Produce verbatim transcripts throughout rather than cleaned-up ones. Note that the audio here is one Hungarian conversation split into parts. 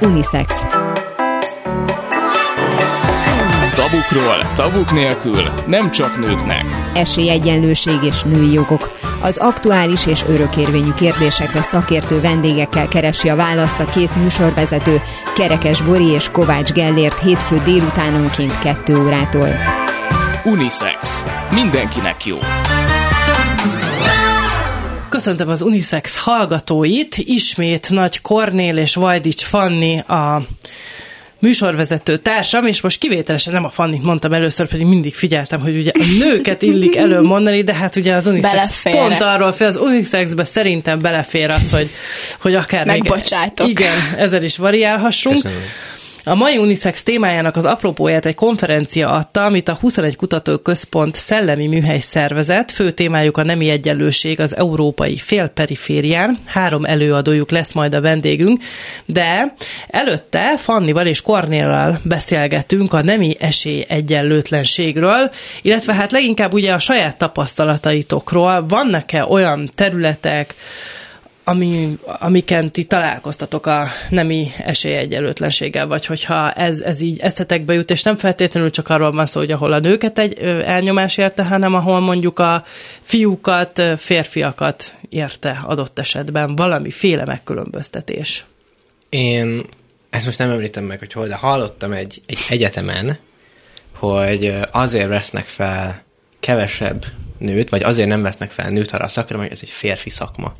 Uniszex. Tabukról, tabuk nélkül, nem csak nőknek. Esélyegyenlőség és női jogok. Az aktuális és örökérvényű kérdésekre szakértő vendégekkel keresi a választ a két műsorvezető, Kerekes Bori és Kovács Gellért hétfő délutánonként kettő órától. Uniszex. Mindenkinek jó. Köszöntöm az Uniszex hallgatóit, ismét Nagy Kornél és Vajdics Fanni a műsorvezető társam, és most kivételesen nem a Fannit mondtam először, pedig mindig figyeltem, hogy ugye a nőket illik előmondani, de hát ugye az Uniszex belefér. Pont arról fél, az Unisexbe szerintem belefér az, hogy, hogy akár megbocsátok. Még, igen, ezzel is variálhassunk. Köszönöm. A mai Uniszex témájának az apropóját egy konferencia adta, amit a huszonegy Kutatóközpont Szellemi Műhely Szervezet, fő témájuk a nemi egyenlőség az európai félperiférián. Három előadójuk lesz majd a vendégünk, de előtte Fannival és Kornéllal beszélgetünk a nemi esélyegyenlőtlenségről, illetve hát leginkább ugye a saját tapasztalataitokról. Vannak-e olyan területek, Ami, amiken ti találkoztatok a nemi esélyegyenlőtlenséggel, vagy hogyha ez, ez így eszetekbe jut, és nem feltétlenül csak arról van szó, hogy ahol a nőket egy elnyomás érte, hanem ahol mondjuk a fiúkat, férfiakat érte adott esetben valamiféle megkülönböztetés. Én ezt most nem említem meg, hogy hol, de hallottam egy, egy egyetemen, hogy azért vesznek fel kevesebb nőt, vagy azért nem vesznek fel nőt arra a szakra, mert ez egy férfi szakma.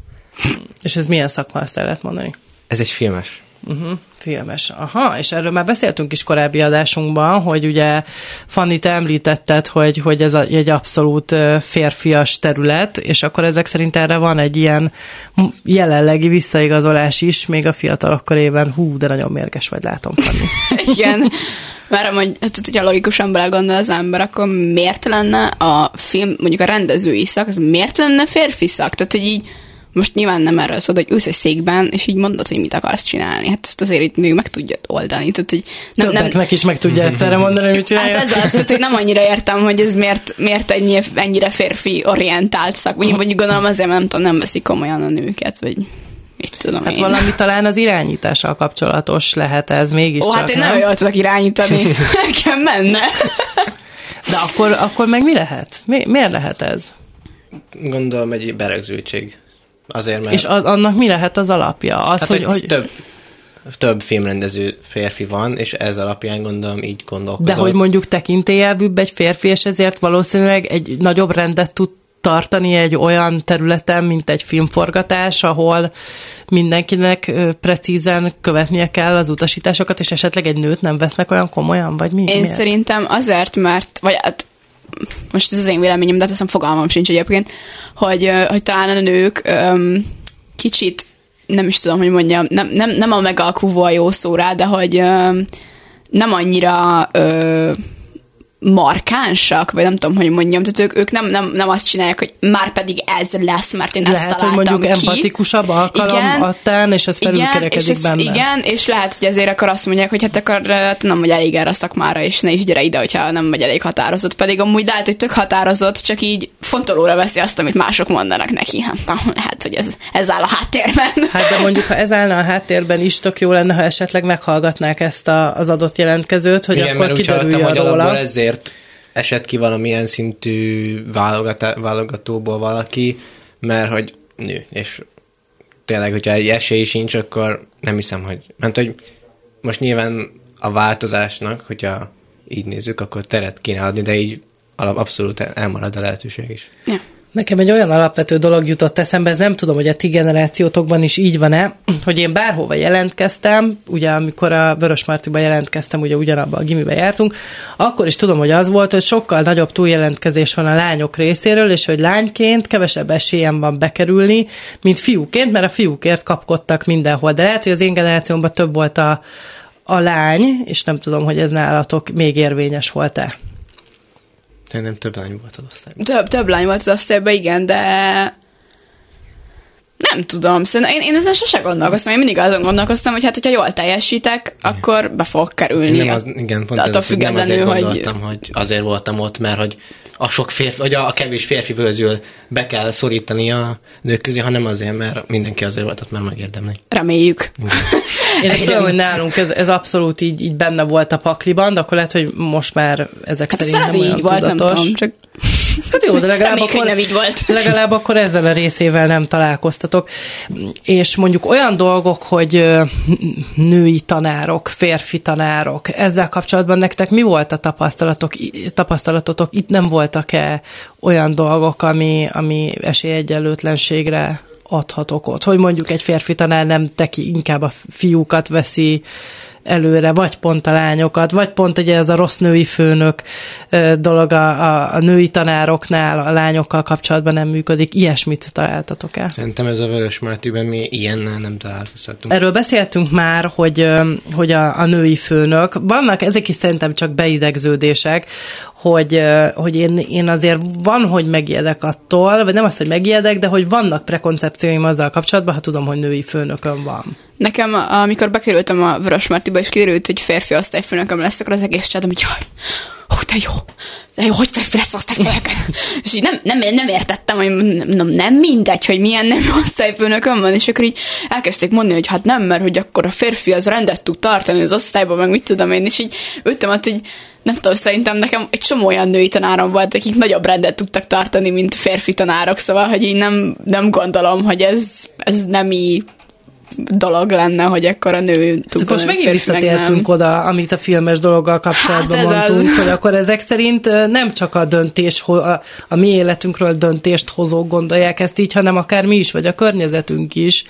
És ez milyen szakma, azt el lehet mondani? Ez egy filmes. Uh-huh, filmes, aha, és erről már beszéltünk is korábbi adásunkban, hogy ugye Fanni, te említetted, hogy, hogy ez a, egy abszolút férfias terület, és akkor ezek szerint erre van egy ilyen jelenlegi visszaigazolás is, még a fiatalok körében. Hú, de nagyon mérges vagy, látom, Fanni. Igen, várom, hogy hogyha logikusan belegondol az ember, akkor miért lenne a film, mondjuk a rendezői szak, az miért lenne férfi szak? Tehát, hogy így most nyilván nem erről szól, hogy ülsz egy székben, és így mondod, hogy mit akarsz csinálni. Hát ezt azért így meg tudjad oldani. Tehát, hogy nem, többeknek nem... is meg tudja egyszerre mondani, mit csinálja. Hát ez az, tehát, hogy nem annyira értem, hogy ez miért, miért ennyi, ennyire férfi orientált szak. Mondjuk gondolom azért, nem tudom, nem veszik komolyan a nőket, vagy mit tudom hát én. Hát valami talán az irányítással kapcsolatos lehet ez mégiscsak. Ó, hát én nem, nem jól tudok irányítani. Nekem menne. De akkor, akkor meg mi lehet? Mi, miért lehet ez? Gondolom egy berögzültség. Azért, mert és az, annak mi lehet az alapja? Az, hát, hogy, hogy... Több, több filmrendező férfi van, és ez alapján gondolom így gondolkozom. De hogy mondjuk tekintélyelvűbb egy férfi, és ezért valószínűleg egy nagyobb rendet tud tartani egy olyan területen, mint egy filmforgatás, ahol mindenkinek precízen követnie kell az utasításokat, és esetleg egy nőt nem vesznek olyan komolyan, vagy mi? Én miért? Szerintem azért, mert... vagy hát... most ez az én véleményem, de azt hiszem fogalmam sincs egyébként, hogy, hogy talán a nők öm, kicsit, nem is tudom, hogy mondjam, nem, nem, nem a megalkuvó a jó szó rá, de hogy öm, nem annyira öm, markánsak, vagy nem tudom, hogy mondjam, tehát ők, ők nem, nem, nem azt csinálják, hogy már pedig ez lesz, mert én lehet, ezt találtam ki. Lehet, hogy mondjuk ki. Empatikusabb alkalom igen, adtán, és ez felülkerekedik és benne. Igen, és lehet, hogy ezért akkor azt mondják, hogy hát akkor nem vagy elég erre a szakmára, és ne is gyere ide, hogyha nem vagy elég határozott. Pedig amúgy lehet, hogy tök határozott, csak így fontolóra veszi azt, amit mások mondanak neki. Hát lehet, hogy ez, ez áll a háttérben. Hát de mondjuk, ha ez állna a háttérben is, tök jó lenne, ha esetleg meghallgatnák ezt a, az adott jelentkezőt, hogy igen, akkor kiderüljön róla. Esett ki valamilyen szintű válogatá- válogatóból valaki, mert hogy nő, és tényleg, hogyha egy esély sincs, akkor nem hiszem, hogy... Mert hogy most nyilván a változásnak, hogyha így nézzük, akkor teret kéne adni, de így abszolút elmarad a lehetőség is. Ja. Nekem egy olyan alapvető dolog jutott eszembe, ez nem tudom, hogy a ti generációtokban is így van-e, hogy én bárhova jelentkeztem, ugye amikor a Vörösmartyba jelentkeztem, ugye ugyanabba a gimibe jártunk, akkor is tudom, hogy az volt, hogy sokkal nagyobb túljelentkezés van a lányok részéről, és hogy lányként kevesebb esélyem van bekerülni, mint fiúként, mert a fiúkért kapkodtak mindenhol. De lehet, hogy az én generációmban több volt a, a lány, és nem tudom, hogy ez nálatok még érvényes volt-e. Szerintem több lány volt az osztályban. Több, több lány volt az osztályban, igen, de nem tudom. Szerintem én, én ezen sose gondolkoztam. Én mindig azon gondolkoztam, hogy hát, hogyha jól teljesítek, akkor be fogok kerülni. Nem az, igen, pont attól függetlenül, hogy... Nem azért gondoltam, hogy azért voltam ott, mert hogy a sok férfi, vagy a kevés férfi vőzül be kell szorítani a nők közé, hanem azért, mert mindenki azért voltat már megérdemli. Reméljük. Én ezt tudom, hogy nálunk ez, ez abszolút így, így benne volt a pakliban, de akkor lehet, hogy most már ezek hát szerintem olyan így tudatos. Volt, nem tudom, csak... Hát jó, de legalább, Reméljük, akkor, nem így volt. legalább akkor ezzel a részével nem találkoztatok. És mondjuk olyan dolgok, hogy női tanárok, férfi tanárok, ezzel kapcsolatban nektek mi volt a tapasztalatok, tapasztalatotok? Itt nem voltak-e olyan dolgok, ami, ami esélyegyenlőtlenségre adhatok ott? Hogy mondjuk egy férfi tanár nem teki, inkább a fiúkat veszi előre, vagy pont a lányokat, vagy pont ugye ez a rossz női főnök dolog a, a, a női tanároknál, a lányokkal kapcsolatban nem működik. Ilyesmit találtatok el? Szerintem ez a Vörösmartyben mi ilyennel nem találkozhatunk. Erről beszéltünk már, hogy, hogy a, a női főnök. Vannak, ezek is szerintem csak beidegződések, hogy, hogy én, én azért van, hogy megijedek attól, vagy nem az, hogy megijedek, de hogy vannak prekoncepcióim azzal kapcsolatban, ha tudom, hogy női főnökön van. Nekem, amikor bekerültem a Vörösmartyba, és kiderült, hogy férfi osztályfőnököm lesz, akkor az egész családom, hogy jaj, hú, de jó, de jó, hogy férfi lesz osztályfőnököm. És így nem, nem, nem értettem, hogy nem, nem mindegy, hogy milyen nem osztályfőnököm van, és akkor így elkezdték mondani, hogy hát nem, mert hogy akkor a férfi az rendet tud tartani az osztályban, meg mit tudom én, és így ültem ott, hogy nem tudom, szerintem nekem egy csomó olyan női tanárom volt, akik nagyobb rendet tudtak tartani, mint férfi tanárok, szóval, hogy így nem, nem gondolom, hogy ez, ez nem így dolog lenne, hogy akkor a nő tud. Most megint visszatértünk oda, amit a filmes dologgal kapcsolatban hát mondtunk, az. Hogy akkor ezek szerint nem csak a döntés, a, a mi életünkről döntést hozók gondolják ezt így, hanem akár mi is, vagy a környezetünk is,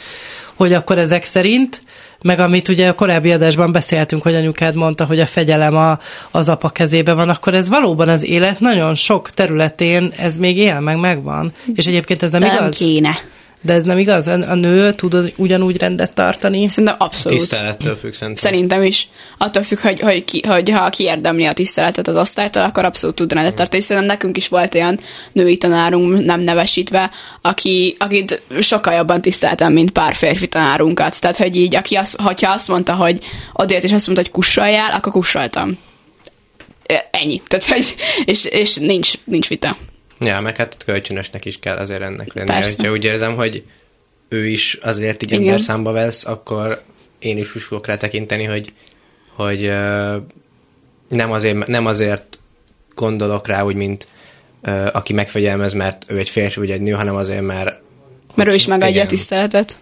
hogy akkor ezek szerint, meg amit ugye a korábbi adásban beszéltünk, hogy anyukád mondta, hogy a fegyelem a, az apa kezébe van, akkor ez valóban az élet nagyon sok területén ez még él, meg megvan. És egyébként ez nem, nem igaz? Nem kéne. De ez nem igaz? A nő tud ugyanúgy rendet tartani? Szerintem abszolút. Tisztelettől függ szerintem. Szerintem is. Attól függ, hogy, hogy, ki, hogy ha kiérdemli a tiszteletet az osztálytól, akkor abszolút tud rendet tartani. Szerintem nekünk is volt olyan női tanárunk, nem nevesítve, aki, akit sokkal jobban tiszteltem, mint pár férfi tanárunkat. Tehát, hogy így, aki azt, hogyha azt mondta, hogy odért, és azt mondta, hogy kussoljál, akkor kussoltam. Ennyi. Tehát, hogy, és, és nincs, nincs vita. Ja, meg hát kölcsönösnek is kell azért ennek lenni. Persze. Ha úgy érzem, hogy ő is azért így ember számba vesz, akkor én is úgy fogok rá tekinteni, hogy, hogy uh, nem, azért, nem azért gondolok rá, úgy, mint uh, aki megfegyelmez, mert ő egy férfi vagy egy nő, hanem azért, mert... Mert ő is megadja a tiszteletet.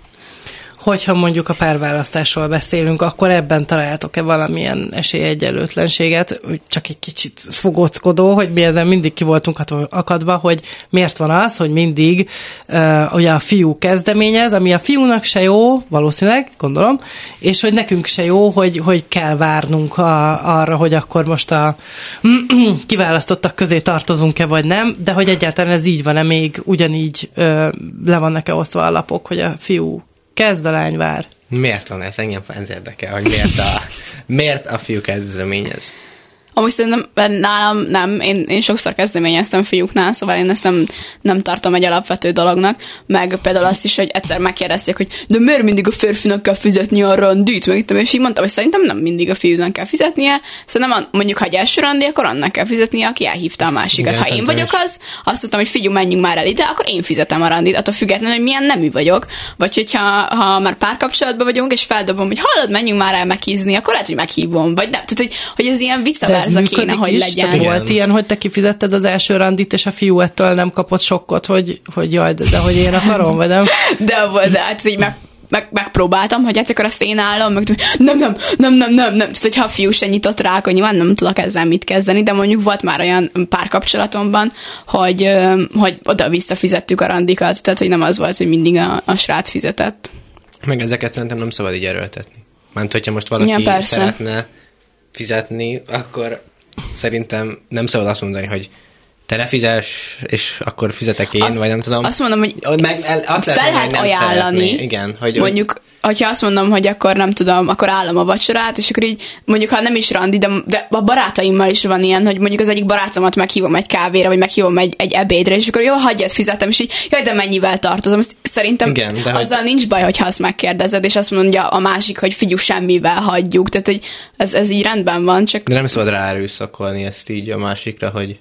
Hogyha mondjuk a párválasztásról beszélünk, akkor ebben találtok-e valamilyen esélyegyenlőtlenséget? Csak egy kicsit fogóckodó, hogy mi ezen mindig ki voltunk akadva, hogy miért van az, hogy mindig uh, ugye a fiú kezdeményez, ami a fiúnak se jó, valószínűleg, gondolom, és hogy nekünk se jó, hogy, hogy kell várnunk a, arra, hogy akkor most a kiválasztottak közé tartozunk-e, vagy nem, de hogy egyáltalán ez így van-e még, ugyanígy uh, le vannak-e osztva a lapok, hogy a fiú kezd, a lány vár. Miért van ez? Engem fenz érdekel, hogy miért a, miért a fiú kezdeményez? Amúgy szerintem nálam nem, én, én sokszor kezdeményeztem fiúknál, szóval én ezt nem, nem tartom egy alapvető dolognak, meg például azt is, hogy egyszer megkérdezték, hogy de miért mindig a férfinak kell fizetni a randit, meg itt, és így mondtam, hogy szerintem nem mindig a fiúnak kell fizetnie, szerintem mondjuk, ha egy első randi, akkor annak kell fizetnie, aki elhívta a másikat. Igen, ha én vagyok is. Az, azt mondtam, hogy figyelj, menjünk már el ide, akkor én fizetem a randit, attól függetlenül, hogy milyen nemű vagyok, vagy hogyha ha már párkapcsolatban vagyunk, és feldobom, hogy hallod, menjünk már el meghízni, akkor lehet, hogy meghívom, vagy nem. Tehát, hogy, hogy ez ilyen vicce. Ez működik kéne, hogy is, legyen. Tehát volt ilyen, hogy te kifizetted az első randit, és a fiú ettől nem kapott sokkot, hogy, hogy jaj, de, de hogy én akarom, vagy nem? De volt, de hát így meg, meg, megpróbáltam, hogy hát akkor azt én állom, meg nem, nem, nem, nem, nem, nem. Tehát, hogyha a fiú se nyitott rá, akkor nyilván nem tudok ezzel mit kezdeni, de mondjuk volt már olyan párkapcsolatomban, hogy, hogy oda-vissza fizettük a randikat, tehát, hogy nem az volt, hogy mindig a, a srác fizetett. Meg ezeket szerintem nem szabad így erőltetni. Mert hogyha most valaki ja, szeretne fizetni, akkor szerintem nem szabad azt mondani, hogy te ne fizes, és akkor fizetek én, azt, vagy nem tudom. Azt mondom, hogy meg, azt fel lehet ajánlani. Igen, hogy mondjuk, hogyha azt mondom, hogy akkor nem tudom, akkor állom a vacsorát, és akkor így mondjuk, ha nem is randi, de, de a barátaimmal is van ilyen, hogy mondjuk az egyik barátomat meghívom egy kávéra, vagy meghívom egy, egy ebédre, és akkor jó, hagyjad, fizetem, és így, jaj, de mennyivel tartozom. Ezt szerintem igen, azzal hogy... nincs baj, hogyha azt megkérdezed, és azt mondja a másik, hogy figyelj, semmivel hagyjuk. Tehát, hogy ez, ez így rendben van, csak... De nem szabad ráerőszakolni ezt így a másikra, hogy...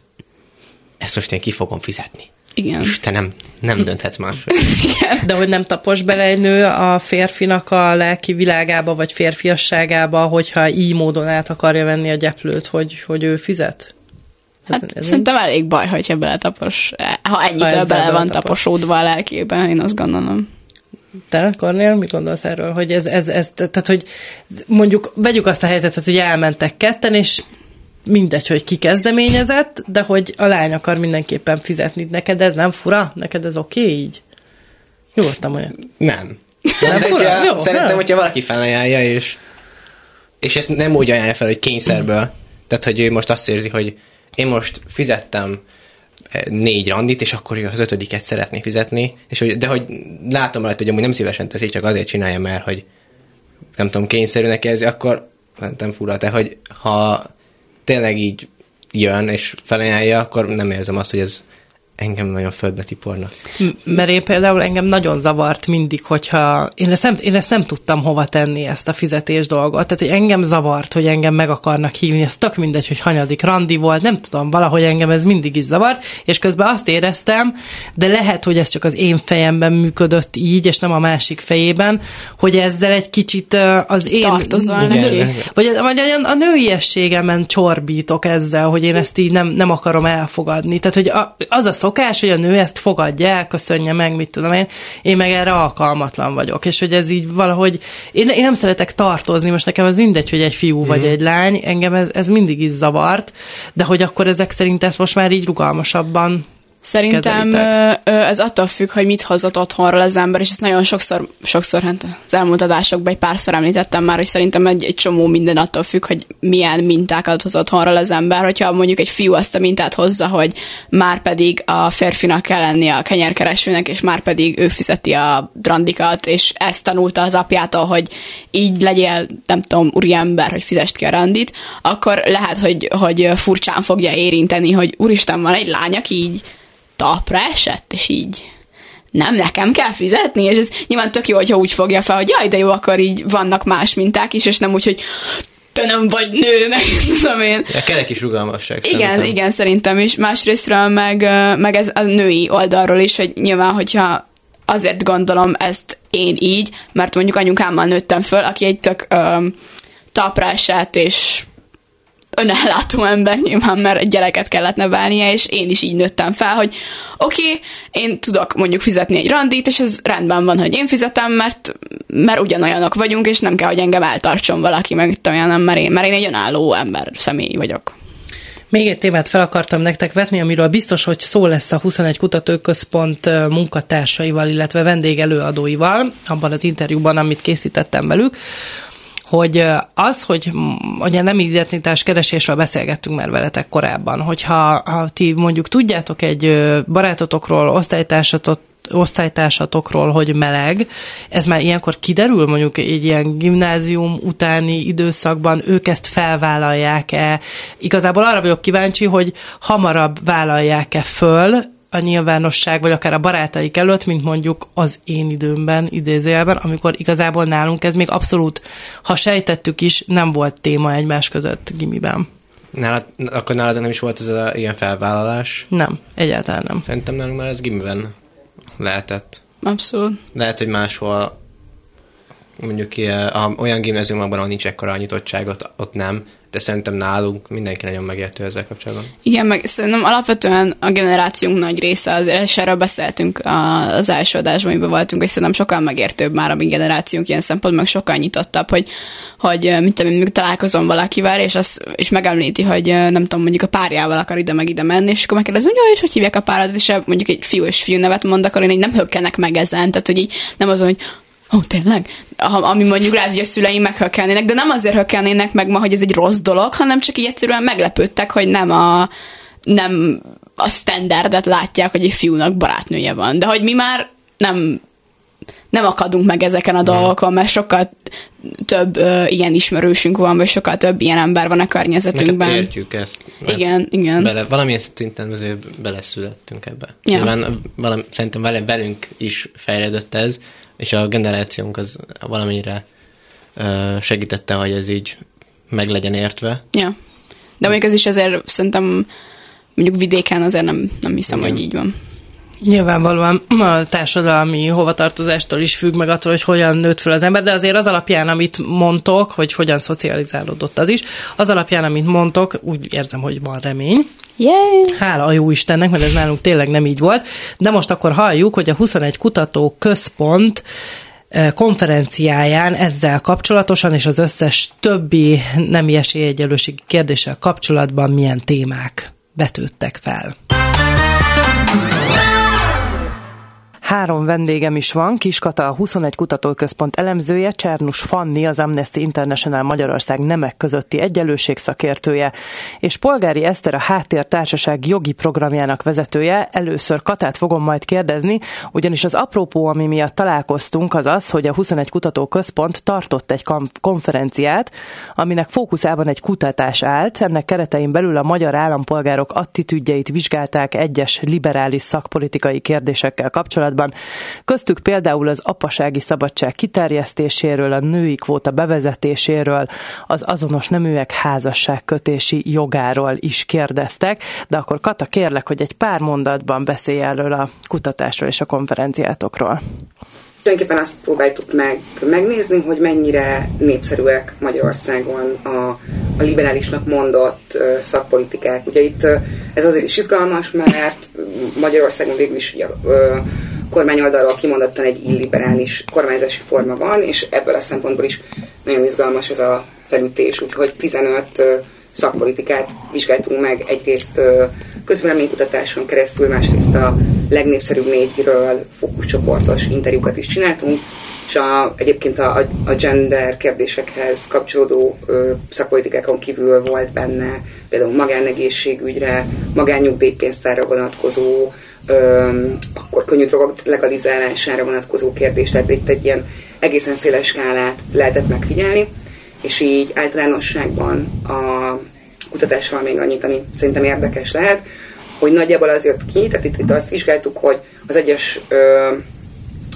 ezt most én ki fogom fizetni. Igen. Istenem, nem dönthet máshogy. De hogy nem tapos bele egy nő a férfinak a lelki világába, vagy férfiasságába, hogyha így módon át akarja venni a gyeplőt, hogy, hogy ő fizet? Hát ez, ez szerintem nincs? Elég baj, hogyha beletapos, ha ennyitől bele van taposódva a lelkében, én azt gondolom. Te, Kornél, mit gondolsz erről? Hogy ez, ez, ez, tehát, hogy mondjuk vegyük azt a helyzetet, hogy elmentek ketten, és mindegy, hogy ki kezdeményezett, de hogy a lány akar mindenképpen fizetni. Neked ez nem fura? Neked ez oké így? Nyugodtam olyan. Nem. nem, nem fura? Jó, szerintem, nem. Hogyha valaki felajánlja, és, és ezt nem úgy ajánlja fel, hogy kényszerből. Tehát, hogy ő most azt érzi, hogy én most fizettem négy randit, és akkor ő az ötödiket szeretné fizetni, és hogy, de hogy látom rajta, hogy amúgy nem szívesen teszi, csak azért csinálja, mert hogy nem tudom, kényszerűnek érzi, akkor nem fura, te, hogy ha tényleg így jön és felajánlja, akkor nem érzem azt, hogy ez engem nagyon földbe tipornak. Mert én például engem nagyon zavart mindig, hogyha... Én ezt nem, én ezt nem tudtam hova tenni, ezt a fizetés dolgot. Tehát, hogy engem zavart, hogy engem meg akarnak hívni. Ez tök mindegy, hogy hanyadik randi volt. Nem tudom, valahogy engem ez mindig is zavart. És közben azt éreztem, de lehet, hogy ez csak az én fejemben működött így, és nem a másik fejében, hogy ezzel egy kicsit az én... Tartozol neki. Vagy, vagy a, a nőiességemen csorbítok ezzel, hogy én ezt így nem, nem akarom elfogadni. Tehát, hogy a, az a szokás, hogy a nő ezt fogadja, elköszönje meg, mit tudom én, én meg erre alkalmatlan vagyok, és hogy ez így valahogy én, én nem szeretek tartozni, most nekem ez mindegy, hogy egy fiú mm. vagy egy lány, engem ez, ez mindig is zavart, de hogy akkor ezek szerint ezt most már így rugalmasabban szerintem kezelitek. Ez attól függ, hogy mit hozott otthonról az ember, és ezt nagyon sokszor, sokszor hát az elmúlt adásokban egy párszor említettem már, hogy szerintem egy, egy csomó minden attól függ, hogy milyen mintákat hozott otthonról az ember, hogyha mondjuk egy fiú azt a mintát hozza, hogy már pedig a férfinak kell lennie a kenyérkeresőnek, és már pedig ő fizeti a randikat, és ezt tanulta az apjától, hogy így legyél, nem tudom, úriember, hogy fizest ki a randit, akkor lehet, hogy, hogy furcsán fogja érinteni, hogy úristen, van egy lány, aki így tapra esett, és így nem nekem kell fizetni, és ez nyilván tök jó, hogyha úgy fogja fel, hogy jaj, de jó, akkor így vannak más minták is, és nem úgy, hogy te nem vagy nő, meg tudom én. A kerek is rugalmasság. Igen, szerintem. igen, szerintem is. Másrésztről meg, meg ez a női oldalról is, hogy nyilván, hogyha azért gondolom ezt én így, mert mondjuk anyukámmal nőttem föl, aki egy tök um, tapra esett, és önellátó ember nyilván, mert gyereket kellett nevelnie, és én is így nőttem fel, hogy oké, okay, én tudok mondjuk fizetni egy randit, és ez rendben van, hogy én fizetem, mert, mert ugyanolyanok vagyunk, és nem kell, hogy engem eltartson valaki, meg olyan, mert én, mert én egy önálló ember, személy vagyok. Még egy témát fel akartam nektek vetni, amiről biztos, hogy szó lesz a huszonegy Kutatóközpont munkatársaival, illetve vendégelőadóival, abban az interjúban, amit készítettem velük, hogy az, hogy ugye nem identitáskeresésről beszélgettünk már veletek korábban, hogyha ha ti mondjuk tudjátok egy barátotokról, osztálytársatot, osztálytársatokról, hogy meleg, ez már ilyenkor kiderül, mondjuk egy ilyen gimnázium utáni időszakban, ők ezt felvállalják-e? Igazából arra vagyok kíváncsi, hogy hamarabb vállalják-e föl a nyilvánosság, vagy akár a barátaik előtt, mint mondjuk az én időmben, idézőjelben, amikor igazából nálunk ez még abszolút, ha sejtettük is, nem volt téma egymás között gimiben. Nálad, akkor nálad nem is volt ez a ilyen felvállalás? Nem, egyáltalán nem. Szerintem nálunk már ez gimiben lehetett. Abszolút. Lehet, hogy máshol mondjuk ilyen, olyan gimnáziumokban, ahol nincs ekkora nyitottságot, ott nem, de szerintem nálunk mindenki nagyon megértő ezzel kapcsolatban. Igen, meg szerintem alapvetően a generációnk nagy része, azért, és erről beszéltünk az első adásban, amiben voltunk, és szerintem sokkal megértőbb már a mi generációnk ilyen szempontból, meg sokkal nyitottabb, hogy, hogy mit tudom, mondjuk találkozom valakivel, és, az, és megemlíti, hogy nem tudom, mondjuk a párjával akar ide meg ide menni, és akkor megkérdezem, hogy jó, és hogy hívják a párat, és mondjuk egy fiú és fiú nevet mond, akkor én így nem hökkenek meg ezen, tehát hogy így nem azon, hogy ó, oh, tényleg? Ami mondjuk rá, hogy a szüleim meghökkelnének, de nem azért hökkelnének meg ma, hogy ez egy rossz dolog, hanem csak így egyszerűen meglepődtek, hogy nem a, nem a standardet látják, hogy egy fiúnak barátnője van. De hogy mi már nem, nem akadunk meg ezeken a dolgokon, mert sokkal több ö, ilyen ismerősünk van, vagy sokkal több ilyen ember van a környezetünkben. Mert értjük ezt. Igen, igen. Bele, valamilyen szinten azért beleszülettünk ebbe. Ja. Nyilván, valami, szerintem velünk is fejlődött ez, és a generációnk az valamennyire uh, segítette, hogy ez így meg legyen értve. Ja. De még ez is azért szerintem mondjuk vidéken azért nem, nem hiszem, igen, hogy így van. Nyilvánvalóan a társadalmi hovatartozástól is függ, meg attól, hogy hogyan nőtt fel az ember, de azért az alapján, amit mondtok, hogy hogyan szocializálódott az is, az alapján, amit mondtok, úgy érzem, hogy van remény. Yeah. Hála a jó Istennek, mert ez nálunk tényleg nem így volt. De most akkor halljuk, hogy a huszonegy Kutatóközpont konferenciáján ezzel kapcsolatosan és az összes többi nemi esélyegyenlőségi kérdéssel kapcsolatban milyen témák vetődtek fel. Három vendégem is van, Kis Kata, a huszonegy Kutatóközpont elemzője, Csernus Fanni, az Amnesty International Magyarország nemek közötti egyenlőség szakértője, és Polgári Eszter, a Háttér Társaság jogi programjának vezetője. Először Katát fogom majd kérdezni, ugyanis az apropó, ami miatt találkoztunk, az az, hogy a huszonegy Kutatóközpont tartott egy konferenciát, aminek fókuszában egy kutatás állt. Ennek keretein belül a magyar állampolgárok attitűdjeit vizsgálták egyes liberális szakpolitikai kérdésekkel kapcsolatban. Köztük például az apasági szabadság kiterjesztéséről, a női kvóta bevezetéséről, az azonos neműek házasságkötési jogáról is kérdeztek, de akkor Kata, kérlek, hogy egy pár mondatban beszélj erről a kutatásról és a konferenciátokról. Tulajdonképpen azt próbáltuk meg megnézni, hogy mennyire népszerűek Magyarországon a, a liberálisnak mondott ö, szakpolitikák. Ugye itt ö, ez azért is izgalmas, mert Magyarországon végül is ugye, ö, kormány oldalról kimondottan egy illiberális kormányzási forma van, és ebből a szempontból is nagyon izgalmas ez a felütés, úgyhogy tizenöt ö, szakpolitikát vizsgáltunk meg, egyrészt ö, közvéleménykutatáson keresztül, másrészt a legnépszerűbb négyről fókuszcsoportos interjúkat is csináltunk, és a, egyébként a, a gender kérdésekhez kapcsolódó ö, szakpolitikákon kívül volt benne például magánegészségügyre, magánnyugdíjpénztárra vonatkozó, ö, akkor könnyű drogok legalizálására vonatkozó kérdés, tehát itt egy ilyen egészen széles skálát lehetett megfigyelni, és így általánosságban a kutatással még annyit, ami szerintem érdekes lehet, hogy nagyjából az jött ki, tehát itt, itt azt vizsgáltuk, hogy az egyes ö,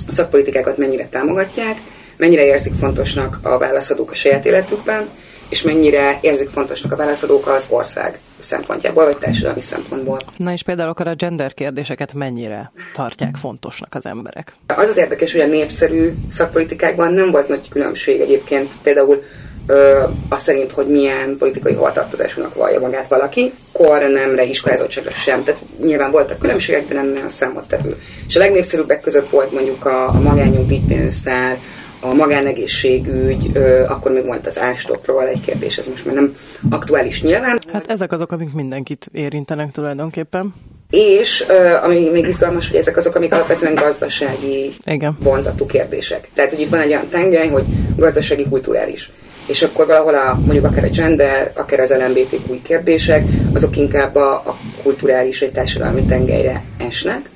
szakpolitikákat mennyire támogatják, mennyire érzik fontosnak a válaszadók a saját életükben, és mennyire érzik fontosnak a válaszadók az ország szempontjából, vagy társadalmi szempontból. Na és például akkor a gender kérdéseket mennyire tartják fontosnak az emberek? Az az érdekes, hogy a népszerű szakpolitikákban nem volt nagy különbség egyébként, például Ö, azt szerint, hogy milyen politikai hovatartozásunknak vallja magát valaki, korra, nemre, iskolázottságra sem. Tehát nyilván voltak különbségek, de nem nagyon számottevő. És a legnépszerűbbek között volt mondjuk a, a magánnyugdíjpénztár, a magánegészségügy, ö, akkor még volt az ástokról egy kérdés, ez most már nem aktuális nyilván. Hát ezek azok, amik mindenkit érintenek tulajdonképpen. És, ö, ami még izgalmas, hogy ezek azok, amik alapvetően gazdasági vonzatú kérdések. Tehát, hogy itt van egy olyan tengely, hogy gazdasági, kulturális. És akkor valahol a, mondjuk akár a gender, akár az el em bé té kú kérdések, azok inkább a, a kulturális vagy társadalmi tengelyre esnek.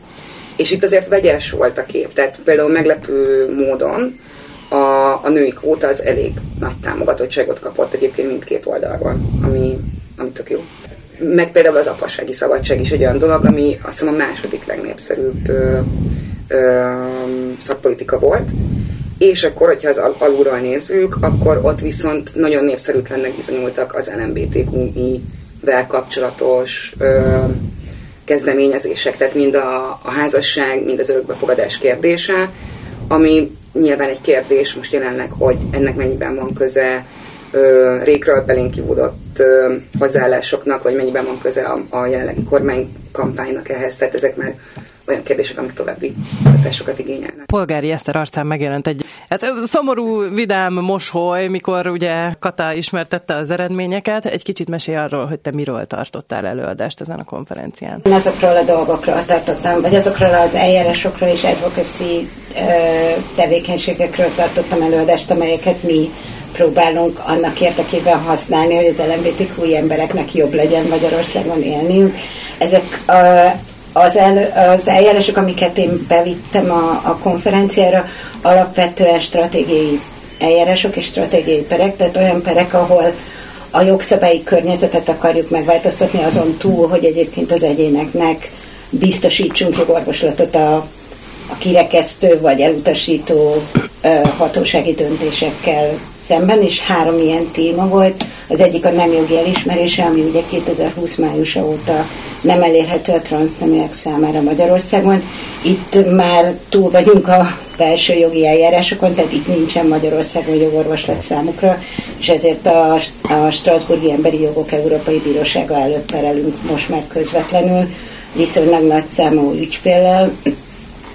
És itt azért vegyes volt a kép. Tehát például meglepő módon a, a női kvóta az elég nagy támogatottságot kapott egyébként mindkét oldalról, ami, ami tök jó. Meg például az apasági szabadság is egy olyan dolog, ami azt hiszem a második legnépszerűbb ö, ö, szakpolitika volt. És akkor, hogyha az al- alulról nézzük, akkor ott viszont nagyon népszerűtlennek bizonyultak az el em bé té kú i-vel kapcsolatos ö, kezdeményezések, tehát mind a, a házasság, mind az örökbefogadás kérdése, ami nyilván egy kérdés most jelenleg, hogy ennek mennyiben van köze ö, régről belénk kivódott ö, hozzáállásoknak, vagy mennyiben van köze a, a jelenlegi kormánykampánynak ehhez, tehát ezek már olyan kérdések, amik további hatásokat igényelnek. Polgári Eszter arcán megjelent egy hát, szomorú, vidám mosoly, mikor ugye Kata ismertette az eredményeket. Egy kicsit mesél arról, hogy te miről tartottál előadást ezen a konferencián. Én azokról a dolgokról tartottam, vagy azokról az eljárásokról és advocacy tevékenységekről tartottam előadást, amelyeket mi próbálunk annak érdekében használni, hogy az el em bé té kú embereknek jobb legyen Magyarországon élniük. Ezek a Az, el, az eljárások, amiket én bevittem a, a konferenciára, alapvetően stratégiai eljárások és stratégiai perek, tehát olyan perek, ahol a jogszabályi környezetet akarjuk megváltoztatni azon túl, hogy egyébként az egyéneknek biztosítsunk jogorvoslatot a, a kirekesztő vagy elutasító hatósági döntésekkel szemben, és három ilyen téma volt. Az egyik a nem jogi elismerése, ami ugye kétezer-húsz májusa óta nem elérhető a transzneműek számára Magyarországon. Itt már túl vagyunk a belső jogi eljárásokon, tehát itt nincsen Magyarországon jogorvoslat számukra, és ezért a, a Strasbourgi Emberi Jogok Európai Bírósága előtt perelünk most már közvetlenül, viszonylag nagy számú ügyféllel.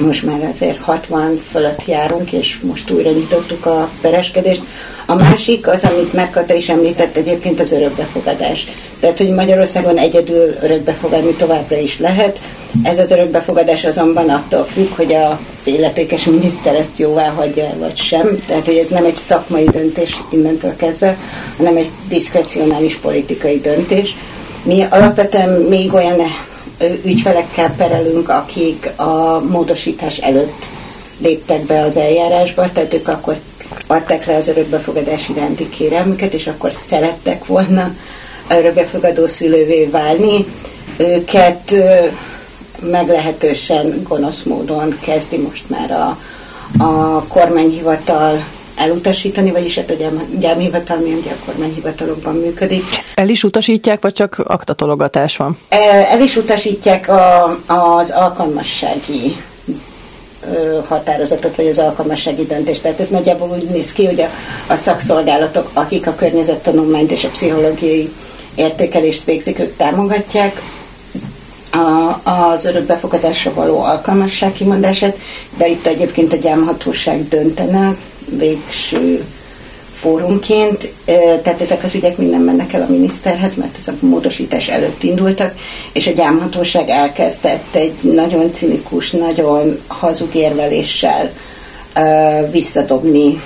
Most már azért hatvan fölött járunk, és most újra nyitottuk a pereskedést. A másik, az, amit Nagy Kata is említett egyébként, az örökbefogadás. Tehát, hogy Magyarországon egyedül örökbefogadni továbbra is lehet. Ez az örökbefogadás azonban attól függ, hogy az illetékes miniszter ezt jóvá hagyja, vagy sem. Tehát, hogy ez nem egy szakmai döntés innentől kezdve, hanem egy diszkrecionális politikai döntés. Mi alapvetően még olyan ügyfelekkel perelünk, akik a módosítás előtt léptek be az eljárásba, tehát ők akkor adták le az örökbefogadás iránti kérelmüket, és akkor szerettek volna örökbefogadó szülővé válni. Őket meglehetősen gonosz módon kezdi most már a, a kormányhivatal elutasítani, vagyis hát a gyám, gyámhivatal, ami ugye a kormányhivatalokban működik. El is utasítják, vagy csak aktatologatás van? El, el is utasítják a, az alkalmassági ö, határozatot, vagy az alkalmassági döntést. Tehát ez nagyjából úgy néz ki, hogy a, a szakszolgálatok, akik a környezettanulmányt és a pszichológiai értékelést végzik, ők támogatják a, az örökbefogadásra való alkalmasság kimondását, de itt egyébként a gyámhatóság döntene végső fórumként, tehát ezek az ügyek mind nem mennek el a miniszterhez, mert ezek a módosítás előtt indultak, és a gyámhatóság elkezdett egy nagyon cinikus, nagyon hazug érveléssel uh, visszadobni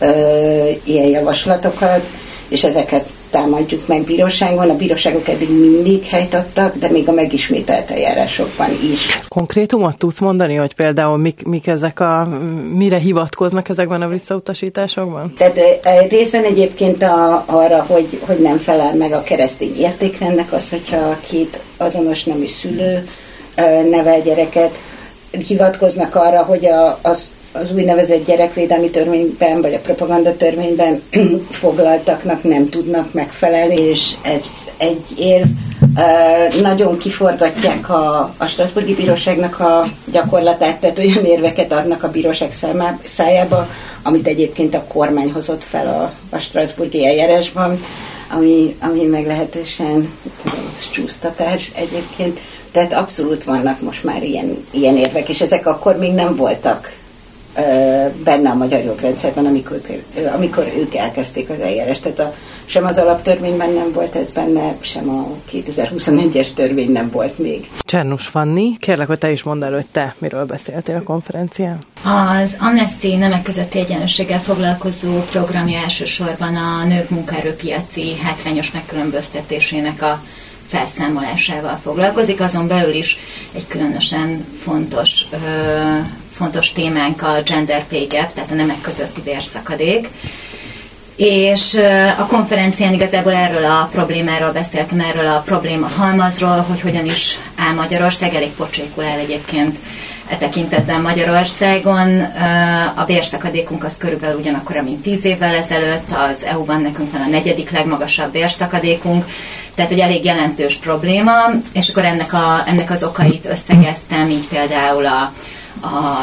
uh, ilyen javaslatokat, és ezeket támadjuk meg bíróságon. A bíróságok eddig mindig helyt adtak, de még a megismételt eljárásokban is. Konkrétumot tudsz mondani, hogy például mik, mik ezek a, mire hivatkoznak ezekben a visszautasításokban? Tehát részben egyébként a, arra, hogy, hogy nem felel meg a keresztény értékrendnek az, hogyha a két azonos nemű szülő nevel gyereket, hivatkoznak arra, hogy a, az az úgynevezett gyerekvédelmi törvényben, vagy a propaganda törvényben foglaltaknak nem tudnak megfelelni, és ez egy érv. Nagyon kiforgatják a, a Strasbourgi Bíróságnak a gyakorlatát, tehát olyan érveket adnak a bíróság számá, szájába, amit egyébként a kormány hozott fel a, a strasbourgi eljárásban, ami, ami meglehetősen csúsztatás egyébként. Tehát abszolút vannak most már ilyen, ilyen érvek, és ezek akkor még nem voltak benne a magyar jogrendszerben, amikor, amikor ők elkezdték az eljárást. Tehát a, sem az alaptörvényben nem volt ez benne, sem a kétezer-huszonegyes törvény nem volt még. Csernus Fanni, kérlek, hogy te is mondd el, hogy te miről beszéltél a konferencián. Az Amnesty nemek közötti egyenlőséggel foglalkozó programja elsősorban a nők munkaerőpiaci hátrányos megkülönböztetésének a felszámolásával foglalkozik, azon belül is egy különösen fontos ö, fontos témánk a gender pay gap, tehát a nemek közötti bérszakadék. És a konferencián igazából erről a problémáról beszéltem, erről a probléma halmazról, hogy hogyan is áll Magyarország, elég pocsékul áll egyébként e tekintetben Magyarországon. A bérszakadékunk az körülbelül ugyanakkora, mint tíz évvel ezelőtt, az é u-ban nekünk van a negyedik legmagasabb bérszakadékunk, tehát hogy elég jelentős probléma, és akkor ennek, a, ennek az okait összegeztem, így például a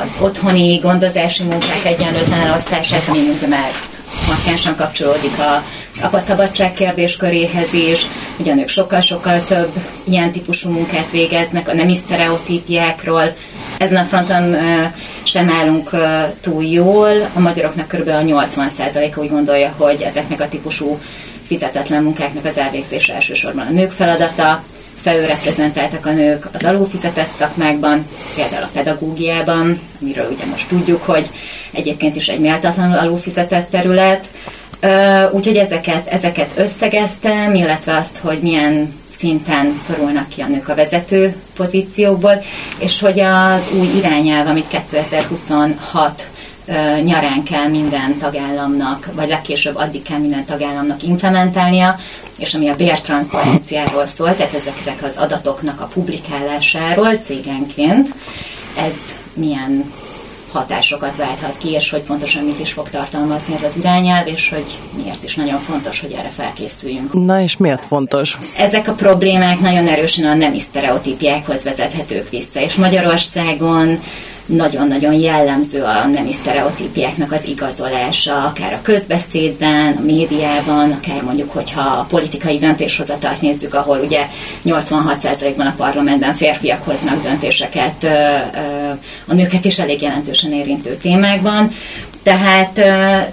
az otthoni gondozási munkák egyenlőtlen elosztását, ami ugye már markánsan kapcsolódik az apaszabadság kérdésköréhez is, ugye a nők sokkal-sokkal több ilyen típusú munkát végeznek, a nemi sztereotípiákról. Ezen a fronton sem állunk túl jól, a magyaroknak kb. nyolcvan százaléka úgy gondolja, hogy ezeknek a típusú fizetetlen munkáknak az elvégzése elsősorban a nők feladata, felülreprezentáltak a nők az alulfizetett szakmákban, például a pedagógiában, amiről ugye most tudjuk, hogy egyébként is egy méltatlanul alulfizetett terület. Úgyhogy ezeket, ezeket összegeztem, illetve azt, hogy milyen szinten szorulnak ki a nők a vezető pozíciókból, és hogy az új irányelv, amit kétezer-huszonhat nyarán kell minden tagállamnak, vagy legkésőbb addig kell minden tagállamnak implementálnia, és ami a bértranszparenciáról szól, tehát ezeknek az adatoknak a publikálásáról cégenként, ez milyen hatásokat válthat ki, és hogy pontosan mit is fog tartalmazni ez az irányelv, és hogy miért is nagyon fontos, hogy erre felkészüljünk. Na és miért fontos? Ezek a problémák nagyon erősen a nemi sztereotípiákhoz vezethetők vissza, és Magyarországon nagyon-nagyon jellemző a nemi sztereotípiáknak az igazolása, akár a közbeszédben, a médiában, akár mondjuk, hogyha a politikai döntéshozatalt nézzük, ahol ugye nyolcvanhat százalékban a parlamentben férfiak hoznak döntéseket a nőket is elég jelentősen érintő témákban. Tehát,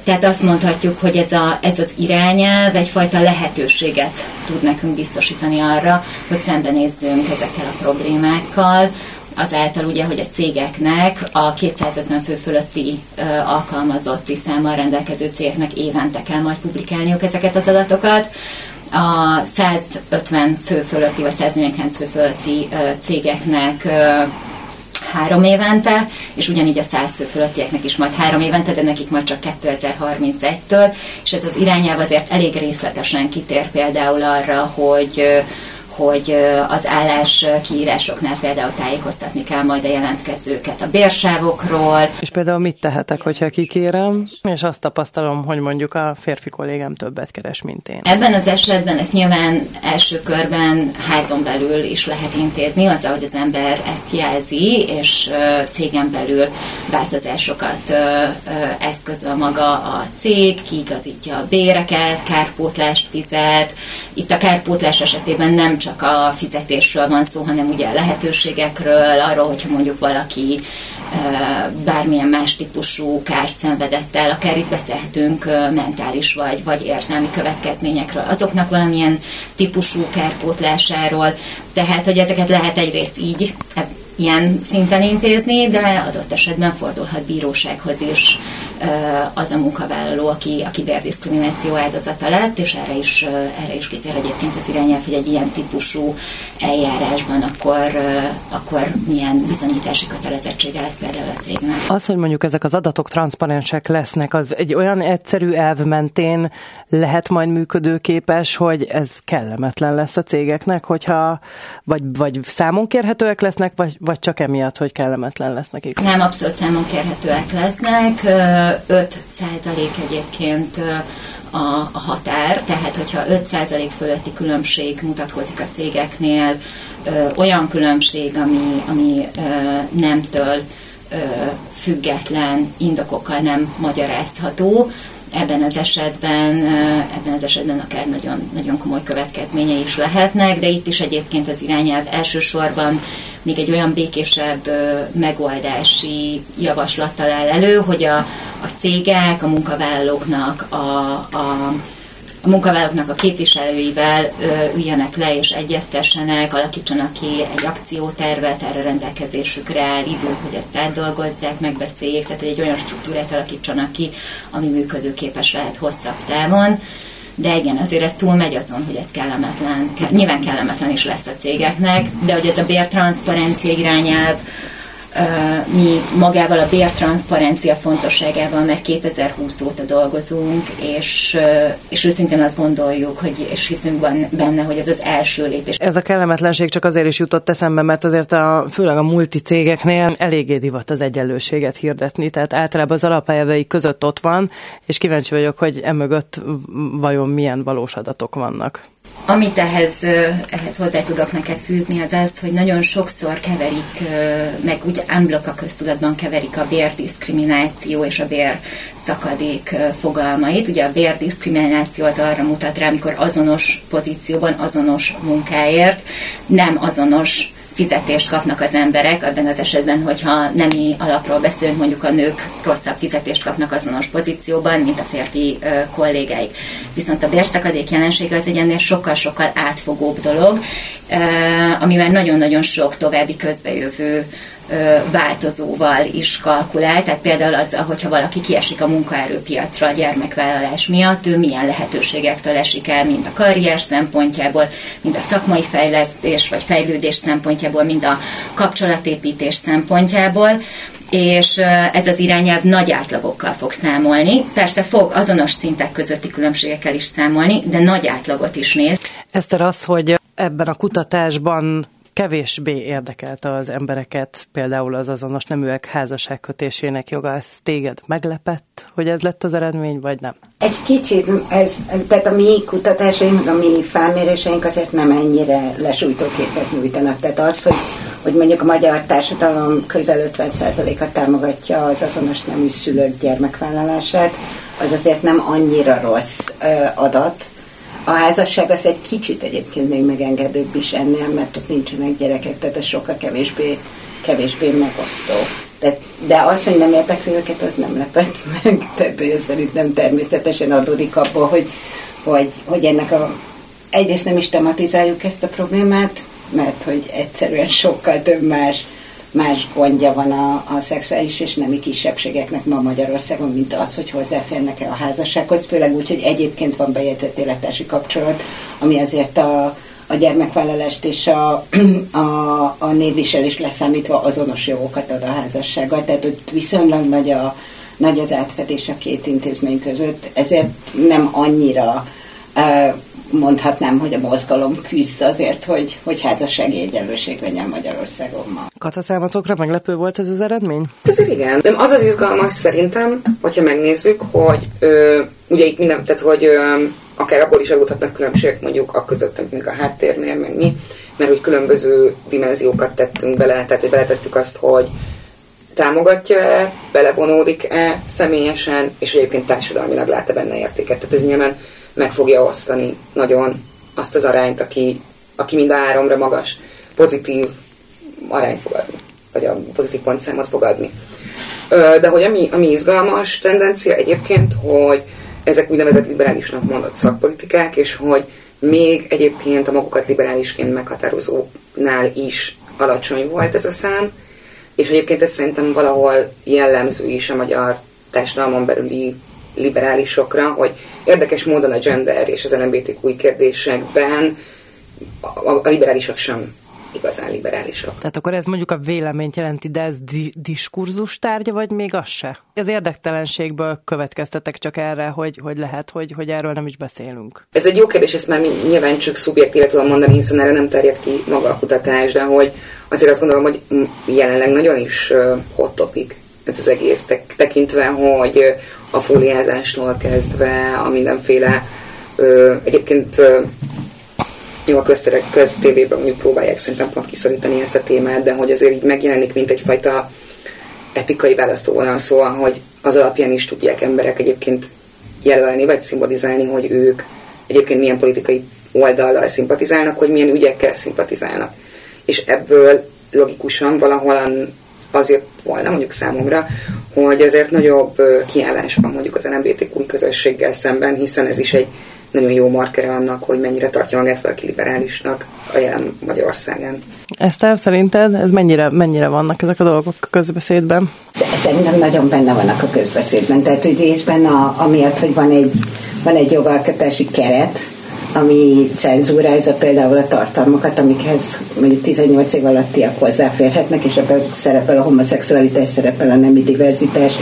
tehát azt mondhatjuk, hogy ez, a, ez az irányelv egyfajta lehetőséget tud nekünk biztosítani arra, hogy szembenézzünk ezekkel a problémákkal, azáltal ugye, hogy a cégeknek a kétszázötven fő fölötti ö, alkalmazotti számmal rendelkező cégeknek évente kell majd publikálniuk ezeket az adatokat. A százötven fő fölötti vagy száznegyvenkilenc fő fölötti ö, cégeknek ö, három évente, és ugyanígy a száz fő fölöttieknek is majd három évente, de nekik majd csak kétezer-harmincegytől, és ez az irányelv azért elég részletesen kitér például arra, hogy ö, hogy az állás kiírásoknál például tájékoztatni kell majd a jelentkezőket a bérsávokról. És például mit tehetek, hogyha kikérem, és azt tapasztalom, hogy mondjuk a férfi kollégám többet keres, mint én. Ebben az esetben ezt nyilván első körben házon belül is lehet intézni, az, ahogy az ember ezt jelzi, és cégen belül változásokat eszközöl maga a cég, kiigazítja a béreket, kárpótlást fizet. Itt a kárpótlás esetében nem csak csak a fizetésről van szó, hanem ugye a lehetőségekről, arról, hogyha mondjuk valaki bármilyen más típusú kárt szenvedett el, akár itt beszélhetünk mentális vagy, vagy érzelmi következményekről, azoknak valamilyen típusú kárpótlásáról, tehát, hogy ezeket lehet egyrészt így, ilyen szinten intézni, de adott esetben fordulhat bírósághoz is az a munkavállaló, aki, aki bérdiszkrimináció áldozata lett, és erre is, erre is kitér egyébként az irányelv, hogy egy ilyen típusú eljárásban akkor, akkor milyen bizonyítási kötelezettsége lesz például a cégnek. Az, hogy mondjuk ezek az adatok transzparensek lesznek, az egy olyan egyszerű elv mentén lehet majd működőképes, hogy ez kellemetlen lesz a cégeknek, hogyha vagy, vagy számon kérhetőek lesznek, vagy, vagy csak emiatt, hogy kellemetlen lesz nekik? Nem, abszolút számon kérhetőek lesznek. öt százalék egyébként a, a határ, tehát hogyha öt százalék fölötti különbség mutatkozik a cégeknél, ö, olyan különbség, ami, ami ö, nemtől ö, független indokokkal nem magyarázható, ebben az esetben, ebben az esetben akár nagyon, nagyon komoly következményei is lehetnek, de itt is egyébként az irányelv elsősorban még egy olyan békésebb megoldási javaslattal áll elő, hogy a, a cégek, a munkavállalóknak, a, a, a munkavállalóknak a képviselőivel ö, üljenek le és egyeztessenek, alakítsanak ki egy akciótervet, erre rendelkezésükre áll idő, hogy ezt átdolgozzák, megbeszéljék, tehát egy olyan struktúrát alakítsanak ki, ami működőképes lehet hosszabb távon. De igen, azért ez túlmegy azon, hogy ez kellemetlen. Ke- nyilván kellemetlen is lesz a cégeknek, de hogy ez a bértranszparencia irányelv, uh, mi magával a bértranszparencia fontosságával már kétezer-húsz óta dolgozunk, és, uh, és őszintén azt gondoljuk, hogy, és hiszünk benne, hogy ez az első lépés. Ez a kellemetlenség csak azért is jutott eszembe, mert azért a, főleg a multi cégeknél eléggé divat az egyenlőséget hirdetni, tehát általában az alapelveik között ott van, és kíváncsi vagyok, hogy emögött vajon milyen valós adatok vannak. Amit ehhez, ehhez hozzá tudok neked fűzni, az az, hogy nagyon sokszor keverik, meg úgy ámblok a köztudatban keverik a bérdiszkrimináció és a bérszakadék fogalmait. Ugye a bérdiszkrimináció az arra mutat rá, amikor azonos pozícióban, azonos munkáért nem azonos fizetést kapnak az emberek, ebben az esetben, hogyha nemi alapról beszélünk, mondjuk a nők rosszabb fizetést kapnak azonos pozícióban, mint a férfi ö, kollégáik. Viszont a bérszakadék jelensége az egy ennél sokkal-sokkal átfogóbb dolog, ö, amivel nagyon-nagyon sok további közbejövő változóval is kalkulál, tehát például az, hogyha valaki kiesik a munkaerőpiacra a gyermekvállalás miatt, ő milyen lehetőségektől esik el, mind a karrier szempontjából, mind a szakmai fejlesztés vagy fejlődés szempontjából, mind a kapcsolatépítés szempontjából, és ez az irányelv nagy átlagokkal fog számolni. Persze fog azonos szintek közötti különbségekkel is számolni, de nagy átlagot is néz. Eszter, az, hogy ebben a kutatásban kevésbé érdekelte az embereket, például az azonos neműek házasságkötésének joga. Ez téged meglepett, hogy ez lett az eredmény, vagy nem? Egy kicsit, ez, tehát a mi kutatásaink, meg a mi felméréseink azért nem ennyire lesújtó képet nyújtanak. Tehát az, hogy, hogy mondjuk a magyar társadalom közel ötven százaléka támogatja az azonos nemű szülők gyermekvállalását, az azért nem annyira rossz adat. A házasság az egy kicsit egyébként még megengedőbb is ennél, mert ott nincsenek gyerekek, tehát ez sokkal kevésbé, kevésbé megosztó. De, de az, hogy nem érdekli őket, az nem lepett meg. Tehát ez szerintem természetesen adódik abból, hogy, hogy, hogy ennek a... Egyrészt nem is tematizáljuk ezt a problémát, mert hogy egyszerűen sokkal több más, más gondja van a, a szexuális és nemi kisebbségeknek ma Magyarországon, mint az, hogy hozzáférnek-e a házassághoz, főleg úgy, hogy egyébként van bejegyzett élettársi kapcsolat, ami azért a, a gyermekvállalást és a, a, a névviselést leszámítva azonos jogokat ad a házassággal. Tehát ott viszonylag nagy, a, nagy az átfedés a két intézmény között, ezért nem annyira... Uh, mondhatnám, hogy a mozgalom küzd azért, hogy, hogy házassági egyenlőség legyen Magyarországon ma. Kata, számatokra meglepő volt ez az eredmény? Ez igen. Nem, az az izgalmas szerintem, hogyha megnézzük, hogy ö, ugye itt minden, tehát hogy ö, akár abból is adódhatnak különbségek mondjuk a között, mint a háttérnél, meg mi, mert hogy különböző dimenziókat tettünk bele, tehát hogy beletettük azt, hogy támogatja-e, belevonódik-e személyesen, és egyébként társadalmilag lát-e benne értéket. Tehát ez nyilván meg fogja osztani nagyon azt az arányt, aki, aki mind a háromra magas, pozitív arányt fog adni, vagy a pozitív pontszámot fog adni. De hogy ami, ami izgalmas tendencia egyébként, hogy ezek úgynevezett liberálisnak mondott szakpolitikák, és hogy még egyébként a magukat liberálisként meghatározónál is alacsony volt ez a szám, és egyébként ez szerintem valahol jellemző is a magyar társadalmon belüli liberálisokra, hogy érdekes módon a gender és az el em bé té kú kérdésekben a, a liberálisok sem igazán liberálisok. Tehát akkor ez mondjuk a véleményt jelenti, de ez di- diskurzus tárgya, vagy még az se? Az érdektelenségből következtetek csak erre, hogy, hogy lehet, hogy, hogy erről nem is beszélünk. Ez egy jó kérdés, ezt már nyilván csak szubjektíve tudom mondani, hiszen erre nem terjed ki maga a kutatás, de hogy azért azt gondolom, hogy jelenleg nagyon is hot topic ez az egész, tek- tekintve, hogy a fóliázástól kezdve a mindenféle, ö, egyébként ö, jó, a köztévében mondjuk próbálják szerintem pont kiszorítani ezt a témát, de hogy azért így megjelenik, mint egyfajta etikai választóvonal, szóval, hogy az alapján is tudják emberek egyébként jelölni, vagy szimbolizálni, hogy ők egyébként milyen politikai oldallal szimpatizálnak, hogy milyen ügyekkel szimpatizálnak. És ebből logikusan valahol az jött volna, mondjuk számomra, hogy ezért nagyobb kiállás van mondjuk az el em bé té kú közösséggel szemben, hiszen ez is egy nagyon jó markere annak, hogy mennyire tartja magát valaki liberálisnak a jelen Magyarországon. Eszter, szerinted ez mennyire, mennyire vannak ezek a dolgok a közbeszédben? Szerintem nagyon benne vannak a közbeszédben, tehát úgy részben a, amiatt, hogy van egy, van egy jogalkotási keret, ami cenzúrázza például a tartalmakat, amikhez mondjuk tizennyolc év alattiak hozzáférhetnek, és ebben szerepel a homoszexualitás, szerepel a nemi diverzitás.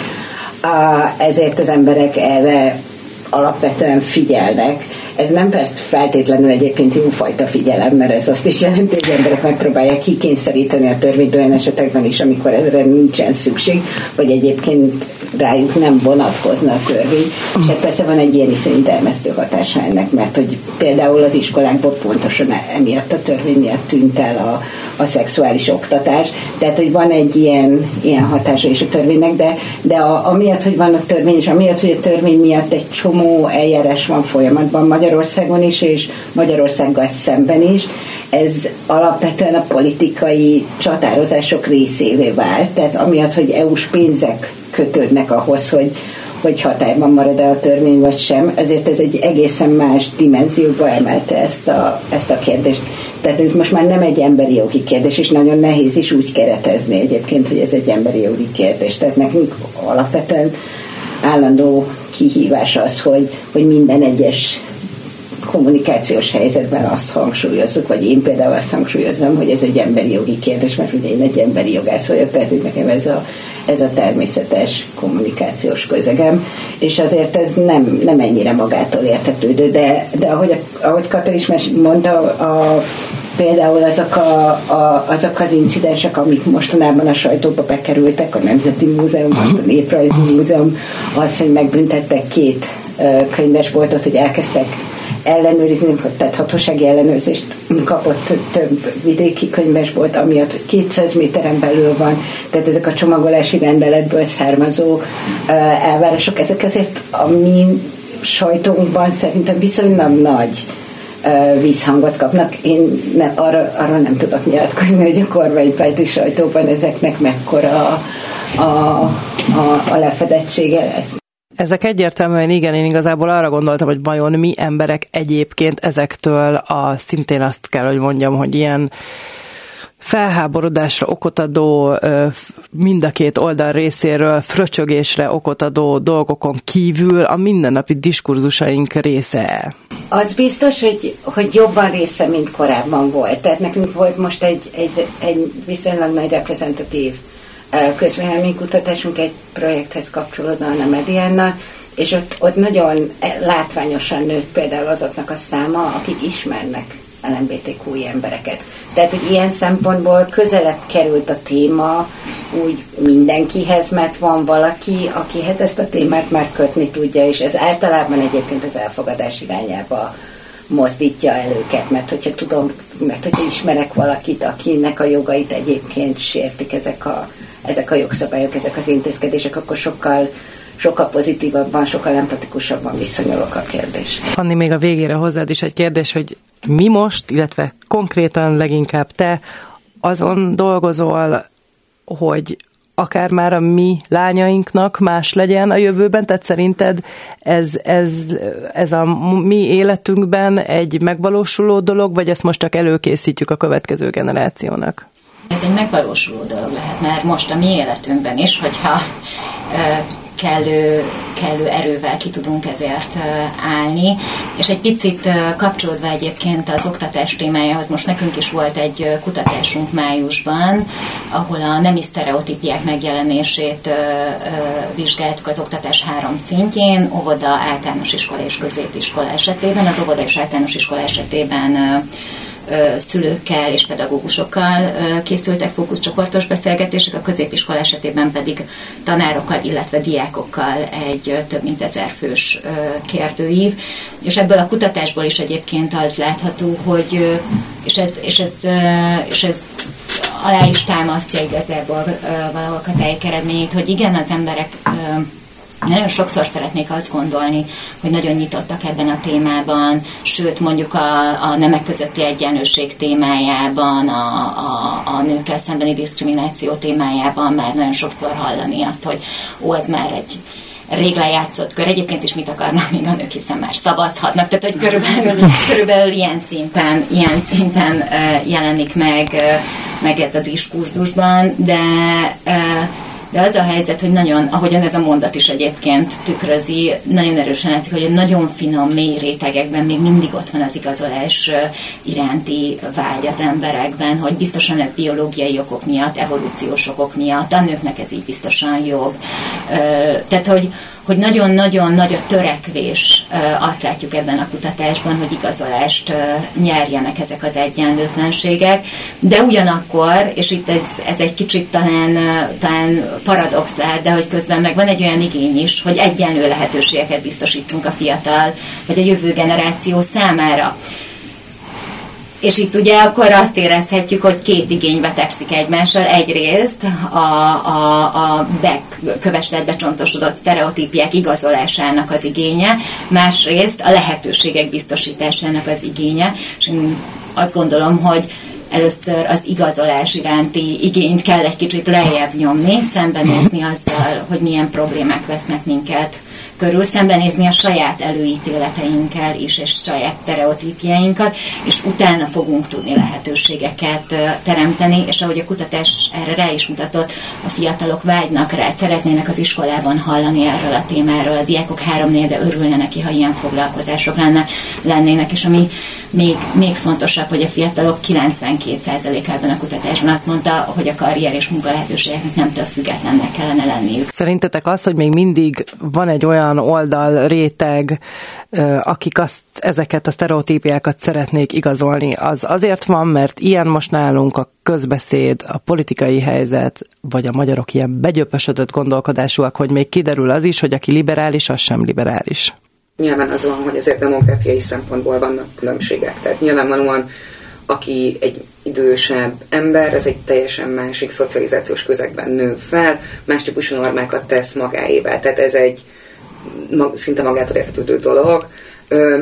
Ezért az emberek erre alapvetően figyelnek. Ez nem feltétlenül egyébként jófajta figyelem, mert ez azt is jelenti, hogy emberek megpróbálják kikényszeríteni a törvényt olyan esetekben is, amikor erre nincsen szükség, vagy egyébként rájuk nem vonatkozna a törvény. És hát persze van egy ilyen iszonyú dermesztő hatása ennek, mert hogy például az iskolákból pontosan emiatt a törvény miatt tűnt el a, a szexuális oktatás. Tehát, hogy van egy ilyen, ilyen hatása is a törvénynek, de, de a, amiatt, hogy van a törvény, és amiatt, hogy a törvény miatt egy csomó eljárás van folyamatban Magyarországon is, és Magyarországgal szemben is, ez alapvetően a politikai csatározások részévé vált. Tehát amiatt, hogy é u-s pénzek kötődnek ahhoz, hogy, hogy hatályban marad-e a törvény, vagy sem. Ezért ez egy egészen más dimenzióba emelte ezt a, ezt a kérdést. Tehát ez most már nem egy emberi jogi kérdés, és nagyon nehéz is úgy keretezni egyébként, hogy ez egy emberi jogi kérdés. Tehát nekünk alapvetően állandó kihívás az, hogy, hogy minden egyes kommunikációs helyzetben azt hangsúlyozzuk, vagy én például azt hangsúlyozom, hogy ez egy emberi jogi kérdés, mert ugye én egy emberi jogász vagyok, tehát hogy nekem ez a, ez a természetes kommunikációs közegem, és azért ez nem, nem ennyire magától értetődő, de, de ahogy, ahogy Kata is mondta, a, Például azok, a, a, azok az incidensek, amik mostanában a sajtóba bekerültek, a Nemzeti Múzeum, a Néprajzi Múzeum, az, hogy megbüntettek két könyvesboltot, hogy elkezdtek ellenőrizni, tehát hatósági ellenőrzést kapott több vidéki könyvesbolt, amiatt, hogy kétszáz méteren belül van, tehát ezek a csomagolási rendeletből származó elvárások, ezek azért a mi sajtónkban szerintem viszonylag nagy vízhangot kapnak. Én nem, arra, arra nem tudok nyilatkozni, hogy a kormánypárti sajtóban ezeknek mekkora a, a, a, a lefedettsége lesz. Ezek egyértelműen igen, én igazából arra gondoltam, hogy vajon mi emberek egyébként ezektől a, szintén azt kell, hogy mondjam, hogy ilyen felháborodásra okot adó, mind a két oldal részéről fröcsögésre okot adó dolgokon kívül a mindennapi diskurzusaink része. Az biztos, hogy, hogy jobban része, mint korábban volt. Tehát nekünk volt most egy, egy, egy viszonylag nagy reprezentatív közvéleménykutatásunk egy projekthez kapcsolódóan a Mediánnal, és ott, ott nagyon látványosan nőtt például azoknak a száma, akik ismernek el em bé té kú embereket. Tehát, hogy ilyen szempontból közelebb került a téma úgy mindenkihez, mert van valaki, akihez ezt a témát már kötni tudja, és ez általában egyébként az elfogadás irányába mozdítja el őket, mert hogyha tudom, mert hogyha ismerek valakit, akinek a jogait egyébként sértik ezek a, ezek a jogszabályok, ezek az intézkedések, akkor sokkal sokkal pozitívabban, sokkal empatikusabban viszonyulok a kérdés. Fanni, még a végére hozzád is egy kérdés, hogy mi most, illetve konkrétan leginkább te azon dolgozol, hogy akár már a mi lányainknak más legyen a jövőben, tehát szerinted ez, ez, ez a mi életünkben egy megvalósuló dolog, vagy ezt most csak előkészítjük a következő generációnak? Ez egy megvalósuló dolog lehet már most a mi életünkben is, hogyha kellő, kellő erővel ki tudunk ezért állni, és egy picit kapcsolódva egyébként az oktatás témájához, most nekünk is volt egy kutatásunk májusban, ahol a nemi sztereotípiák megjelenését vizsgáltuk az oktatás három szintjén, óvoda, általános iskola és középiskola esetében. Az óvoda és általános iskola esetében szülőkkel és pedagógusokkal készültek fókuszcsoportos beszélgetések, a középiskola esetében pedig tanárokkal, illetve diákokkal egy több mint ezer fős kérdőív. És ebből a kutatásból is egyébként az látható, hogy és ez, és ez, és ez alá is támasztja igazából valahol a tájék eredményét, hogy igen, az emberek nagyon sokszor szeretnék azt gondolni, hogy nagyon nyitottak ebben a témában, sőt mondjuk a, a nemek közötti egyenlőség témájában, a, a, a nőkkel szembeni diszkrimináció témájában már nagyon sokszor hallani azt, hogy ó, ez már egy rég lejátszott kör, egyébként is mit akarnak még a nők, hiszen már szavazhatnak, tehát hogy körülbelül, körülbelül ilyen szinten, ilyen szinten jelenik meg, meg ez a diskurzusban, de... De az a helyzet, hogy nagyon, ahogyan ez a mondat is egyébként tükrözi, nagyon erősen látszik, hogy nagyon finom, mély rétegekben még mindig ott van az igazolás iránti vágy az emberekben, hogy biztosan ez biológiai okok miatt, evolúciós okok miatt, a nőknek ez így biztosan jobb. Tehát, hogy hogy nagyon-nagyon nagy a törekvés, azt látjuk ebben a kutatásban, hogy igazolást nyerjenek ezek az egyenlőtlenségek, de ugyanakkor, és itt ez, ez egy kicsit talán, talán paradox lehet, de hogy közben meg van egy olyan igény is, hogy egyenlő lehetőségeket biztosítsunk a fiatal, vagy a jövő generáció számára. És itt ugye akkor azt érezhetjük, hogy két igény vetekszik egymással. Egyrészt a, a, a kövesletbe becsontosodott sztereotípiák igazolásának az igénye, másrészt a lehetőségek biztosításának az igénye. És én azt gondolom, hogy először az igazolás iránti igényt kell egy kicsit lejjebb nyomni, szembenézni azzal, hogy milyen problémák vesznek minket körül, szembenézni a saját előítéleteinkkel is, és saját sztereotípiainkkal, és utána fogunk tudni lehetőségeket teremteni, és ahogy a kutatás erre rá is mutatott, a fiatalok vágynak rá, szeretnének az iskolában hallani erről a témáról, a diákok háromnél, de örülne neki, ha ilyen foglalkozások lenne, lennének, és ami még, még fontosabb, hogy a fiatalok kilencvenkét százalék ebben a kutatásban azt mondta, hogy a karrier és munkalehetőségeknek nemtől függetlennek kellene lenniük. Szerintetek az, hogy még mindig van egy olyan olyan oldal, réteg, akik azt, ezeket a sztereotípiákat szeretnék igazolni. Az azért van, mert ilyen most nálunk a közbeszéd, a politikai helyzet, vagy a magyarok ilyen begyöpösödött gondolkodásúak, hogy még kiderül az is, hogy aki liberális, az sem liberális. Nyilván az van, hogy ezért demográfiai szempontból vannak különbségek. Tehát nyilvánvalóan, aki egy idősebb ember, ez egy teljesen másik szocializációs közegben nő fel, más típusú normákat tesz magáévá. Tehát ez egy szinte magától értetődő dolog.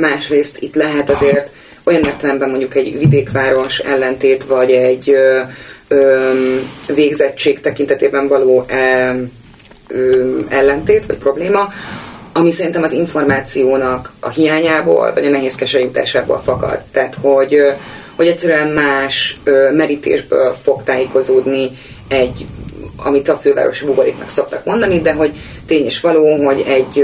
Másrészt itt lehet azért olyan értelemben mondjuk egy vidékváros ellentét, vagy egy végzettség tekintetében való ellentét, vagy probléma, ami szerintem az információnak a hiányából, vagy a nehézkes eljutásából fakad. Tehát, hogy, hogy egyszerűen más merítésből fog tájékozódni egy, amit a fővárosi buboréknak szoktak mondani, de hogy tény és való, hogy egy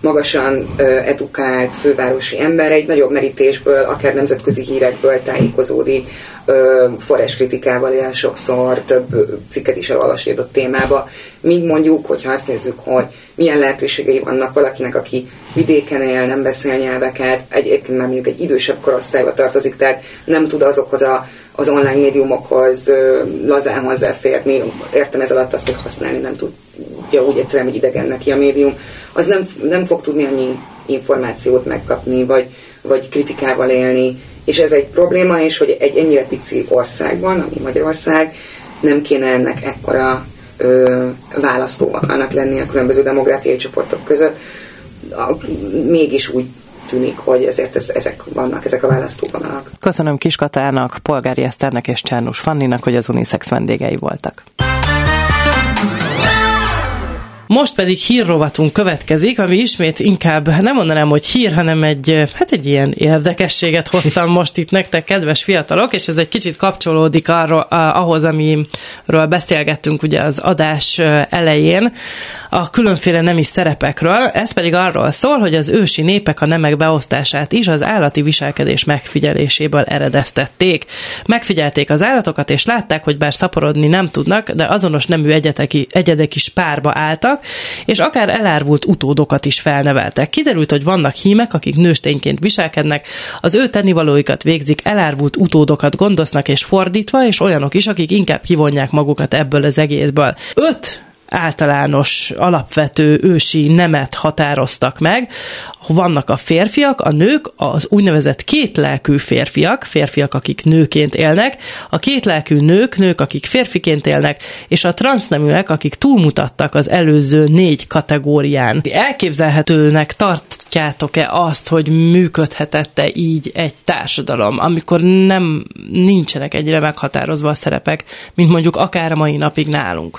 magasan edukált fővárosi ember egy nagyobb merítésből, akár nemzetközi hírekből tájékozódik, forráskritikával él sokszor, több cikket is elolvas adott témába. Míg mondjuk, hogyha azt nézzük, hogy milyen lehetőségei vannak valakinek, aki vidéken él, nem beszél nyelveket, egyébként már mondjuk egy idősebb korosztályba tartozik, tehát nem tud azokhoz a, az online médiumokhoz lazán hozzáférni, értem ez alatt azt, hogy használni nem tudja úgy egyszerűen, hogy idegen neki a médium, az nem, nem fog tudni annyi információt megkapni, vagy, vagy kritikával élni. És ez egy probléma is, hogy egy ennyire pici országban, ami Magyarország, nem kéne ennek ekkora ö, választóvonalnak lenni a különböző demográfiai csoportok között. A, mégis úgy tűnik, hogy ezért ez, ezek vannak, ezek a választóvonalak. Köszönöm Kis Katának, Polgári Eszternek és Csernus Fanninak, hogy az Uniszex vendégei voltak. Most pedig hírrovatunk következik, ami ismét inkább nem mondanám, hogy hír, hanem egy, hát egy ilyen érdekességet hoztam most itt nektek, kedves fiatalok, és ez egy kicsit kapcsolódik arra, ahhoz, amiről beszélgettünk ugye az adás elején, a különféle nemi szerepekről. Ez pedig arról szól, hogy az ősi népek a nemek beosztását is az állati viselkedés megfigyeléséből eredeztették. Megfigyelték az állatokat, és látták, hogy bár szaporodni nem tudnak, de azonos nemű egyedeki, egyedek is párba álltak, és akár elárvult utódokat is felneveltek. Kiderült, hogy vannak hímek, akik nőstényként viselkednek, az ő tennivalóikat végzik, elárvult utódokat gondoznak, és fordítva, és olyanok is, akik inkább kivonják magukat ebből az egészből. Öt általános, alapvető ősi nemet határoztak meg. Vannak a férfiak, a nők, az úgynevezett kétlelkű férfiak, férfiak, akik nőként élnek, a kétlelkű nők, nők, akik férfiként élnek, és a transzneműek, akik túlmutattak az előző négy kategórián. Elképzelhetőnek tartjátok-e azt, hogy működhetette így egy társadalom, amikor nem nincsenek egyre meghatározva a szerepek, mint mondjuk akár a mai napig nálunk?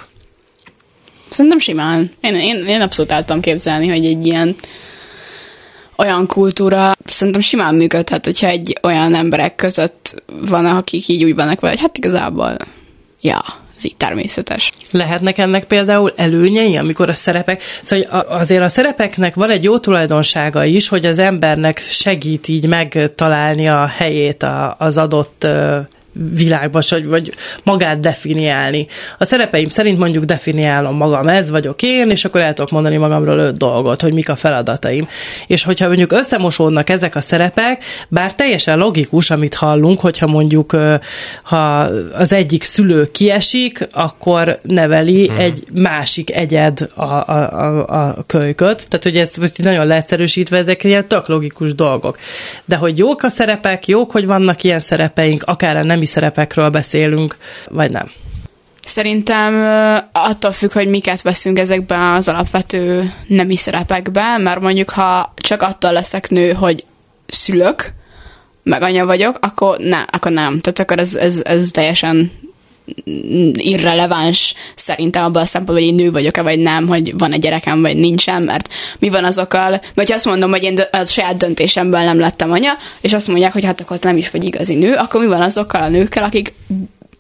Szerintem simán. Én, én, én abszolút el tudom képzelni, hogy egy ilyen olyan kultúra szerintem simán működhet, hogyha egy olyan emberek között van, akik így úgy vannak vele, hogy hát igazából, ja, ez így természetes. Lehetnek ennek például előnyei, amikor a szerepek, szóval azért a szerepeknek van egy jó tulajdonsága is, hogy az embernek segít így megtalálni a helyét az adott világban, vagy magát definiálni. A szerepeim szerint mondjuk definiálom magam, ez vagyok én, és akkor el tudok mondani magamról öt dolgot, hogy mik a feladataim. És hogyha mondjuk összemosódnak ezek a szerepek, bár teljesen logikus, amit hallunk, hogyha mondjuk ha az egyik szülő kiesik, akkor neveli hmm. egy másik egyed a, a, a, a kölyköt. Tehát, hogy ez nagyon leegyszerűsítve, ezek ilyen tök logikus dolgok. De hogy jók a szerepek, jók, hogy vannak ilyen szerepeink, akár a nemi szerepekről beszélünk, vagy nem? Szerintem attól függ, hogy miket veszünk ezekben az alapvető nemi szerepekben, mert mondjuk, ha csak attól leszek nő, hogy szülök, meg anya vagyok, akkor, ne, akkor nem. Tehát akkor ez, ez, ez teljesen irreleváns szerintem abban a szempontból, hogy én nő vagyok-e, vagy nem, hogy van egy gyerekem, vagy nincsen, mert mi van azokkal, vagy azt mondom, hogy én a saját döntésemből nem lettem anya, és azt mondják, hogy hát akkor nem is vagy igazi nő, akkor mi van azokkal a nőkkel, akik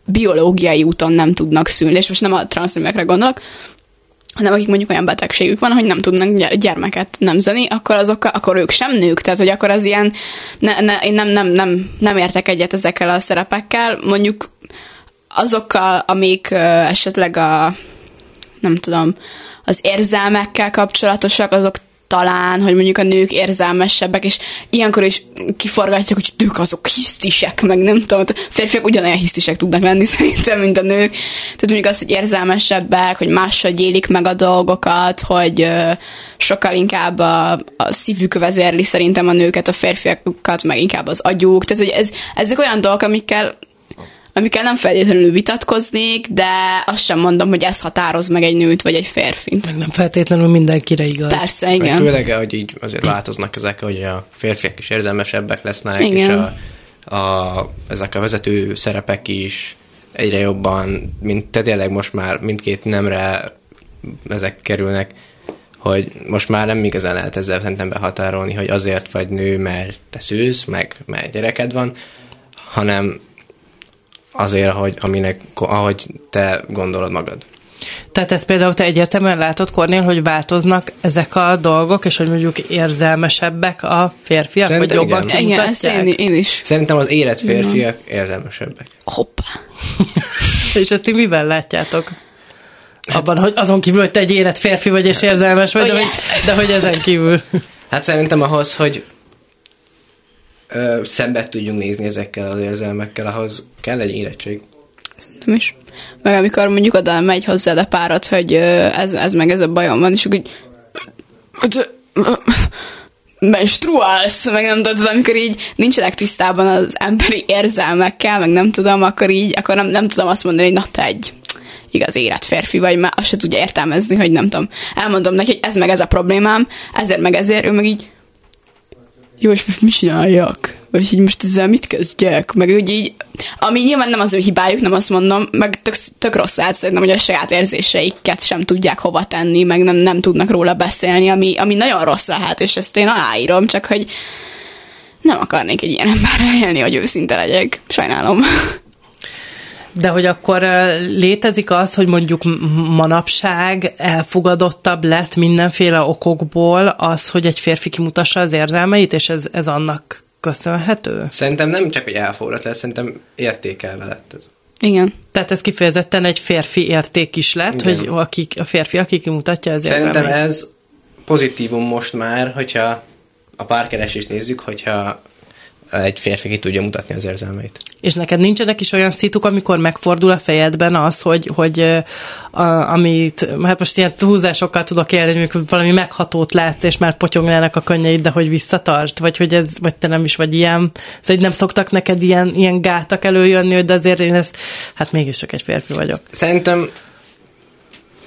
biológiai úton nem tudnak szülni, és most nem a transzneműekre gondolok, hanem akik mondjuk olyan betegségük van, hogy nem tudnak gyermeket nemzeni, akkor azokkal, akkor ők sem nők, tehát hogy akkor az ilyen, ne, ne, én nem, nem, nem, nem értek egyet ezekkel a szerepekkel, mondjuk azokkal, amik uh, esetleg a, nem tudom, az érzelmekkel kapcsolatosak, azok talán, hogy mondjuk a nők érzelmesebbek, és ilyenkor is kiforgatják, hogy ők azok hisztisek, meg nem tudom, férfiak ugyanolyan hisztisek tudnak lenni szerintem, mint a nők. Tehát mondjuk az, hogy érzelmesebbek, hogy máshogy élik meg a dolgokat, hogy ö, sokkal inkább a, a szívük vezérli szerintem a nőket, a férfiakat, meg inkább az agyuk. Tehát, hogy ez, ezek olyan dolgok, amikkel amikkel nem feltétlenül vitatkoznék, de azt sem mondom, hogy ez határoz meg egy nőt, vagy egy férfint. Meg nem feltétlenül mindenkire igaz. Persze, igen. Meg főleg, hogy így azért változnak ezek, hogy a férfiak is érzelmesebbek lesznek, igen. És a, a, ezek a vezető szerepek is egyre jobban, mint, tehát tényleg most már mindkét nemre ezek kerülnek, hogy most már nem igazán lehet ezzel szerintem behatárolni, hogy azért vagy nő, mert te szülsz, meg mert gyereked van, hanem azért, ahogy, aminek, ahogy te gondolod magad. Tehát ezt például te egyértelműen látod, Kornél, hogy változnak ezek a dolgok, és hogy mondjuk érzelmesebbek a férfiak, szerintem vagy jobban kimutatják? Igen, én is. Szerintem az élet férfiak igen. Érzelmesebbek. Hoppá! És ezt ti mivel látjátok? Hát, abban, hogy azon kívül, hogy te egy érett férfi vagy, és érzelmes vagy, oh, de, yeah. hogy, de hogy ezen kívül. Hát szerintem ahhoz, hogy szenved tudjunk nézni ezekkel az érzelmekkel, ahhoz kell egy érettség. Szerintem is. Meg amikor mondjuk oda megy hozzád a párod, hogy ez, ez meg ez a bajom van, és úgy menstruálsz, meg nem tudod, amikor így nincsenek tisztában az emberi érzelmekkel, meg nem tudom, akkor így, akkor nem, nem tudom azt mondani, hogy na te egy igaz érett férfi vagy, mert azt se tudja értelmezni, hogy nem tudom. Elmondom neki, hogy ez meg ez a problémám, ezért meg ezért, ő meg így jó, és most mit csináljak? Vagy így most ezzel mit kezdjek? Meg úgy így, ami nyilván nem az ő hibájuk, nem azt mondom, meg tök, tök rossz át szerintem, hogy a saját érzéseiket sem tudják hova tenni, meg nem, nem tudnak róla beszélni, ami, ami nagyon rossz lehet, és ezt én aláírom, csak hogy nem akarnék egy ilyen emberrel élni, hogy őszinte legyek. Sajnálom. De hogy akkor létezik az, hogy mondjuk manapság elfogadottabb lett mindenféle okokból az, hogy egy férfi kimutassa az érzelmeit, és ez, ez annak köszönhető? Szerintem nem csak, hogy elfogadott lett, szerintem értékelve lett ez. Igen. Tehát ez kifejezetten egy férfi érték is lett, igen. Hogy aki, a férfi, aki kimutatja az érzelmeit. Szerintem ez pozitívum most már, hogyha a párkeresést nézzük, hogyha egy férfi ki tudja mutatni az érzelmeit. És neked nincsenek is olyan szituk, amikor megfordul a fejedben az, hogy, hogy a, amit, hát most ilyen húzásokkal tudok élni, amikor valami meghatót látsz, és már potyognának a könnyeid, de hogy visszatartsd, vagy hogy ez, vagy te nem is vagy ilyen. Szóval nem szoktak neked ilyen, ilyen gátak előjönni, hogy de azért én ezt, hát mégis csak egy férfi vagyok. Szerintem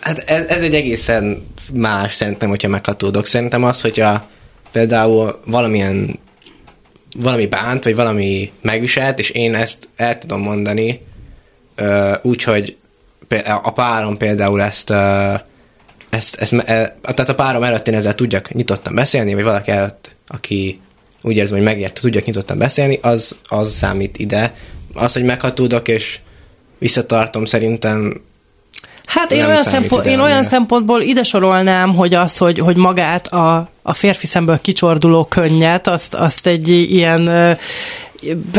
hát ez, ez egy egészen más, szerintem, hogyha meghatódok. Szerintem az, hogyha például valamilyen valami bánt, vagy valami megviselt, és én ezt el tudom mondani, úgyhogy a párom például ezt, ezt, ezt tehát a párom előtt én ezzel tudjak nyitottan beszélni, vagy valaki előtt, aki úgy érzem, hogy megérte, tudjak nyitottan beszélni, az, az számít ide. Az, hogy meghatódok, és visszatartom, szerintem hát én olyan, szempont, én olyan szempontból ide sorolnám, hogy az, hogy, hogy magát a, a férfi szemből kicsorduló könnyet, azt, azt egy ilyen,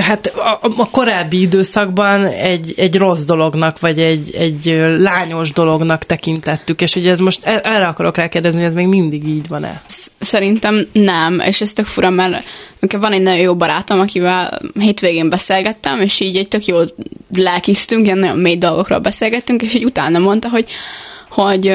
hát a, a korábbi időszakban egy, egy rossz dolognak, vagy egy, egy lányos dolognak tekintettük, és hogy ez most, erre akarok rákérdezni, hogy ez még mindig így van-e? Szerintem nem, és ez tök fura, mert van egy nagyon jó barátom, akivel hétvégén beszélgettem, és így egy tök jó lelkisztünk, ilyen nagyon mély dolgokról beszélgettünk, és így utána mondta, hogy hogy,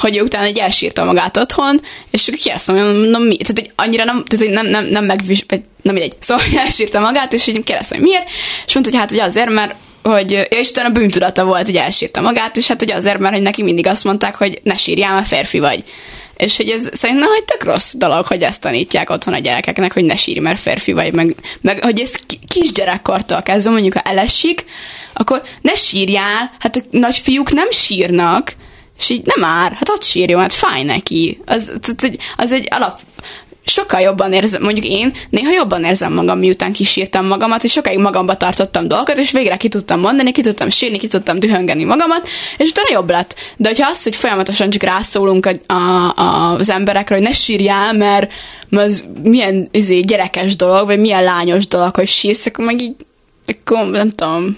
hogy utána egy elsírta magát otthon, és akkor kérdeztem, hogy mondom, mi? Tehát, hogy annyira nem, tehát, hogy nem, nem, nem megvis... nem mindegy. Szóval elsírta magát, és így kérdeztem, hogy miért? És mondta, hogy hát, hogy azért, mert hogy, ja, és utána bűntudata volt, hogy elsírta magát, és hát, hogy azért, mert hogy neki mindig azt mondták, hogy ne sírjál, mert férfi vagy. És hogy ez szerintem egy tök rossz dolog, hogy ezt tanítják otthon a gyerekeknek, hogy ne sírj, mert férfi vagy, meg, meg hogy ez kisgyerekkortól kezdve, mondjuk ha elesik, akkor ne sírjál, hát a nagy fiúk nem sírnak, és így nem már, hát ott sírjon, hát fáj neki. Az, az egy alap... Sokkal jobban érzem, mondjuk én néha jobban érzem magam, miután kisírtam magamat, és sokáig magamba tartottam dolgokat, és végre ki tudtam mondani, ki tudtam sírni, ki tudtam dühöngeni magamat, és utána jobb lett. De hogyha az, hogy folyamatosan csak rászólunk a, a, a, az emberekre, hogy ne sírjál, mert, mert az milyen izé, gyerekes dolog, vagy milyen lányos dolog, hogy sírsz, akkor meg így, akkor nem tudom,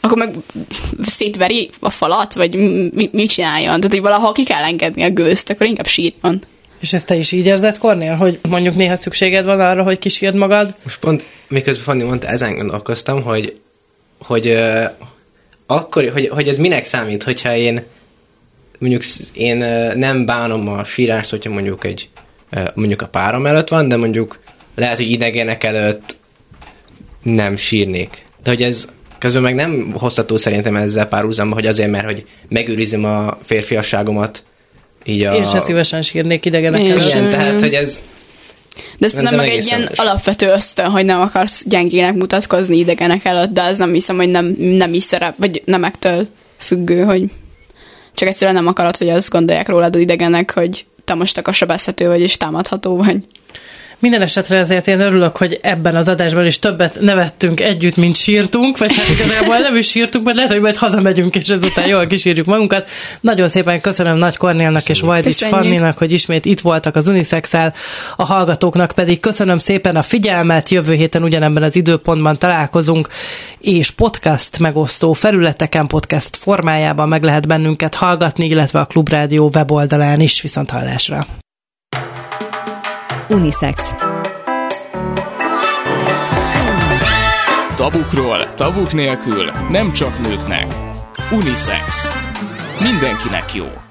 akkor meg szétveri a falat, vagy mit mi csináljon. Tehát, hogy valahol ki kell engedni a gőzt, akkor inkább sírjon. És ezt te is így érzed, Kornél, hogy mondjuk néha szükséged van arra, hogy kisírd magad? Most pont, miközben Fanni mondta, ezen gondolkoztam, hogy, hogy, uh, akkor, hogy, hogy ez minek számít, hogyha én mondjuk én uh, nem bánom a sírást, hogyha mondjuk, egy, uh, mondjuk a párom előtt van, de mondjuk lehet, hogy idegenek előtt nem sírnék. De hogy ez közben meg nem hozható szerintem ezzel párhuzamba, hogy azért, mert hogy megőrizem a férfiasságomat. Így a... Én sem szívesen sírnék idegenek előtt. Igen, tehát, hogy ez... De szerintem meg egy ilyen alapvető ösztön, hogy nem akarsz gyengének mutatkozni idegenek előtt, de ez nem hiszem, hogy nem, nem is szerep, vagy nemektől függő, hogy csak egyszerűen nem akarod, hogy azt gondolják rólad idegenek, hogy te most akkor sebezhető vagy, és támadható vagy. Minden esetre ezért én örülök, hogy ebben az adásban is többet nevettünk együtt, mint sírtunk, vagy hát igazából nem is sírtunk, mert lehet, hogy majd hazamegyünk, és ezután jól kísírjuk magunkat. Nagyon szépen köszönöm Nagy Kornélnak köszönjük. És Vajdics Fanninak, hogy ismét itt voltak az Uniszexel, a hallgatóknak pedig köszönöm szépen a figyelmet, jövő héten ugyanebben az időpontban találkozunk, és podcast megosztó felületeken, podcast formájában meg lehet bennünket hallgatni, illetve a Klubrádió weboldalán is. Viszont hallásra! Uniszex. Tabukról, tabuk nélkül, nem csak nőknek. Uniszex. Mindenkinek jó.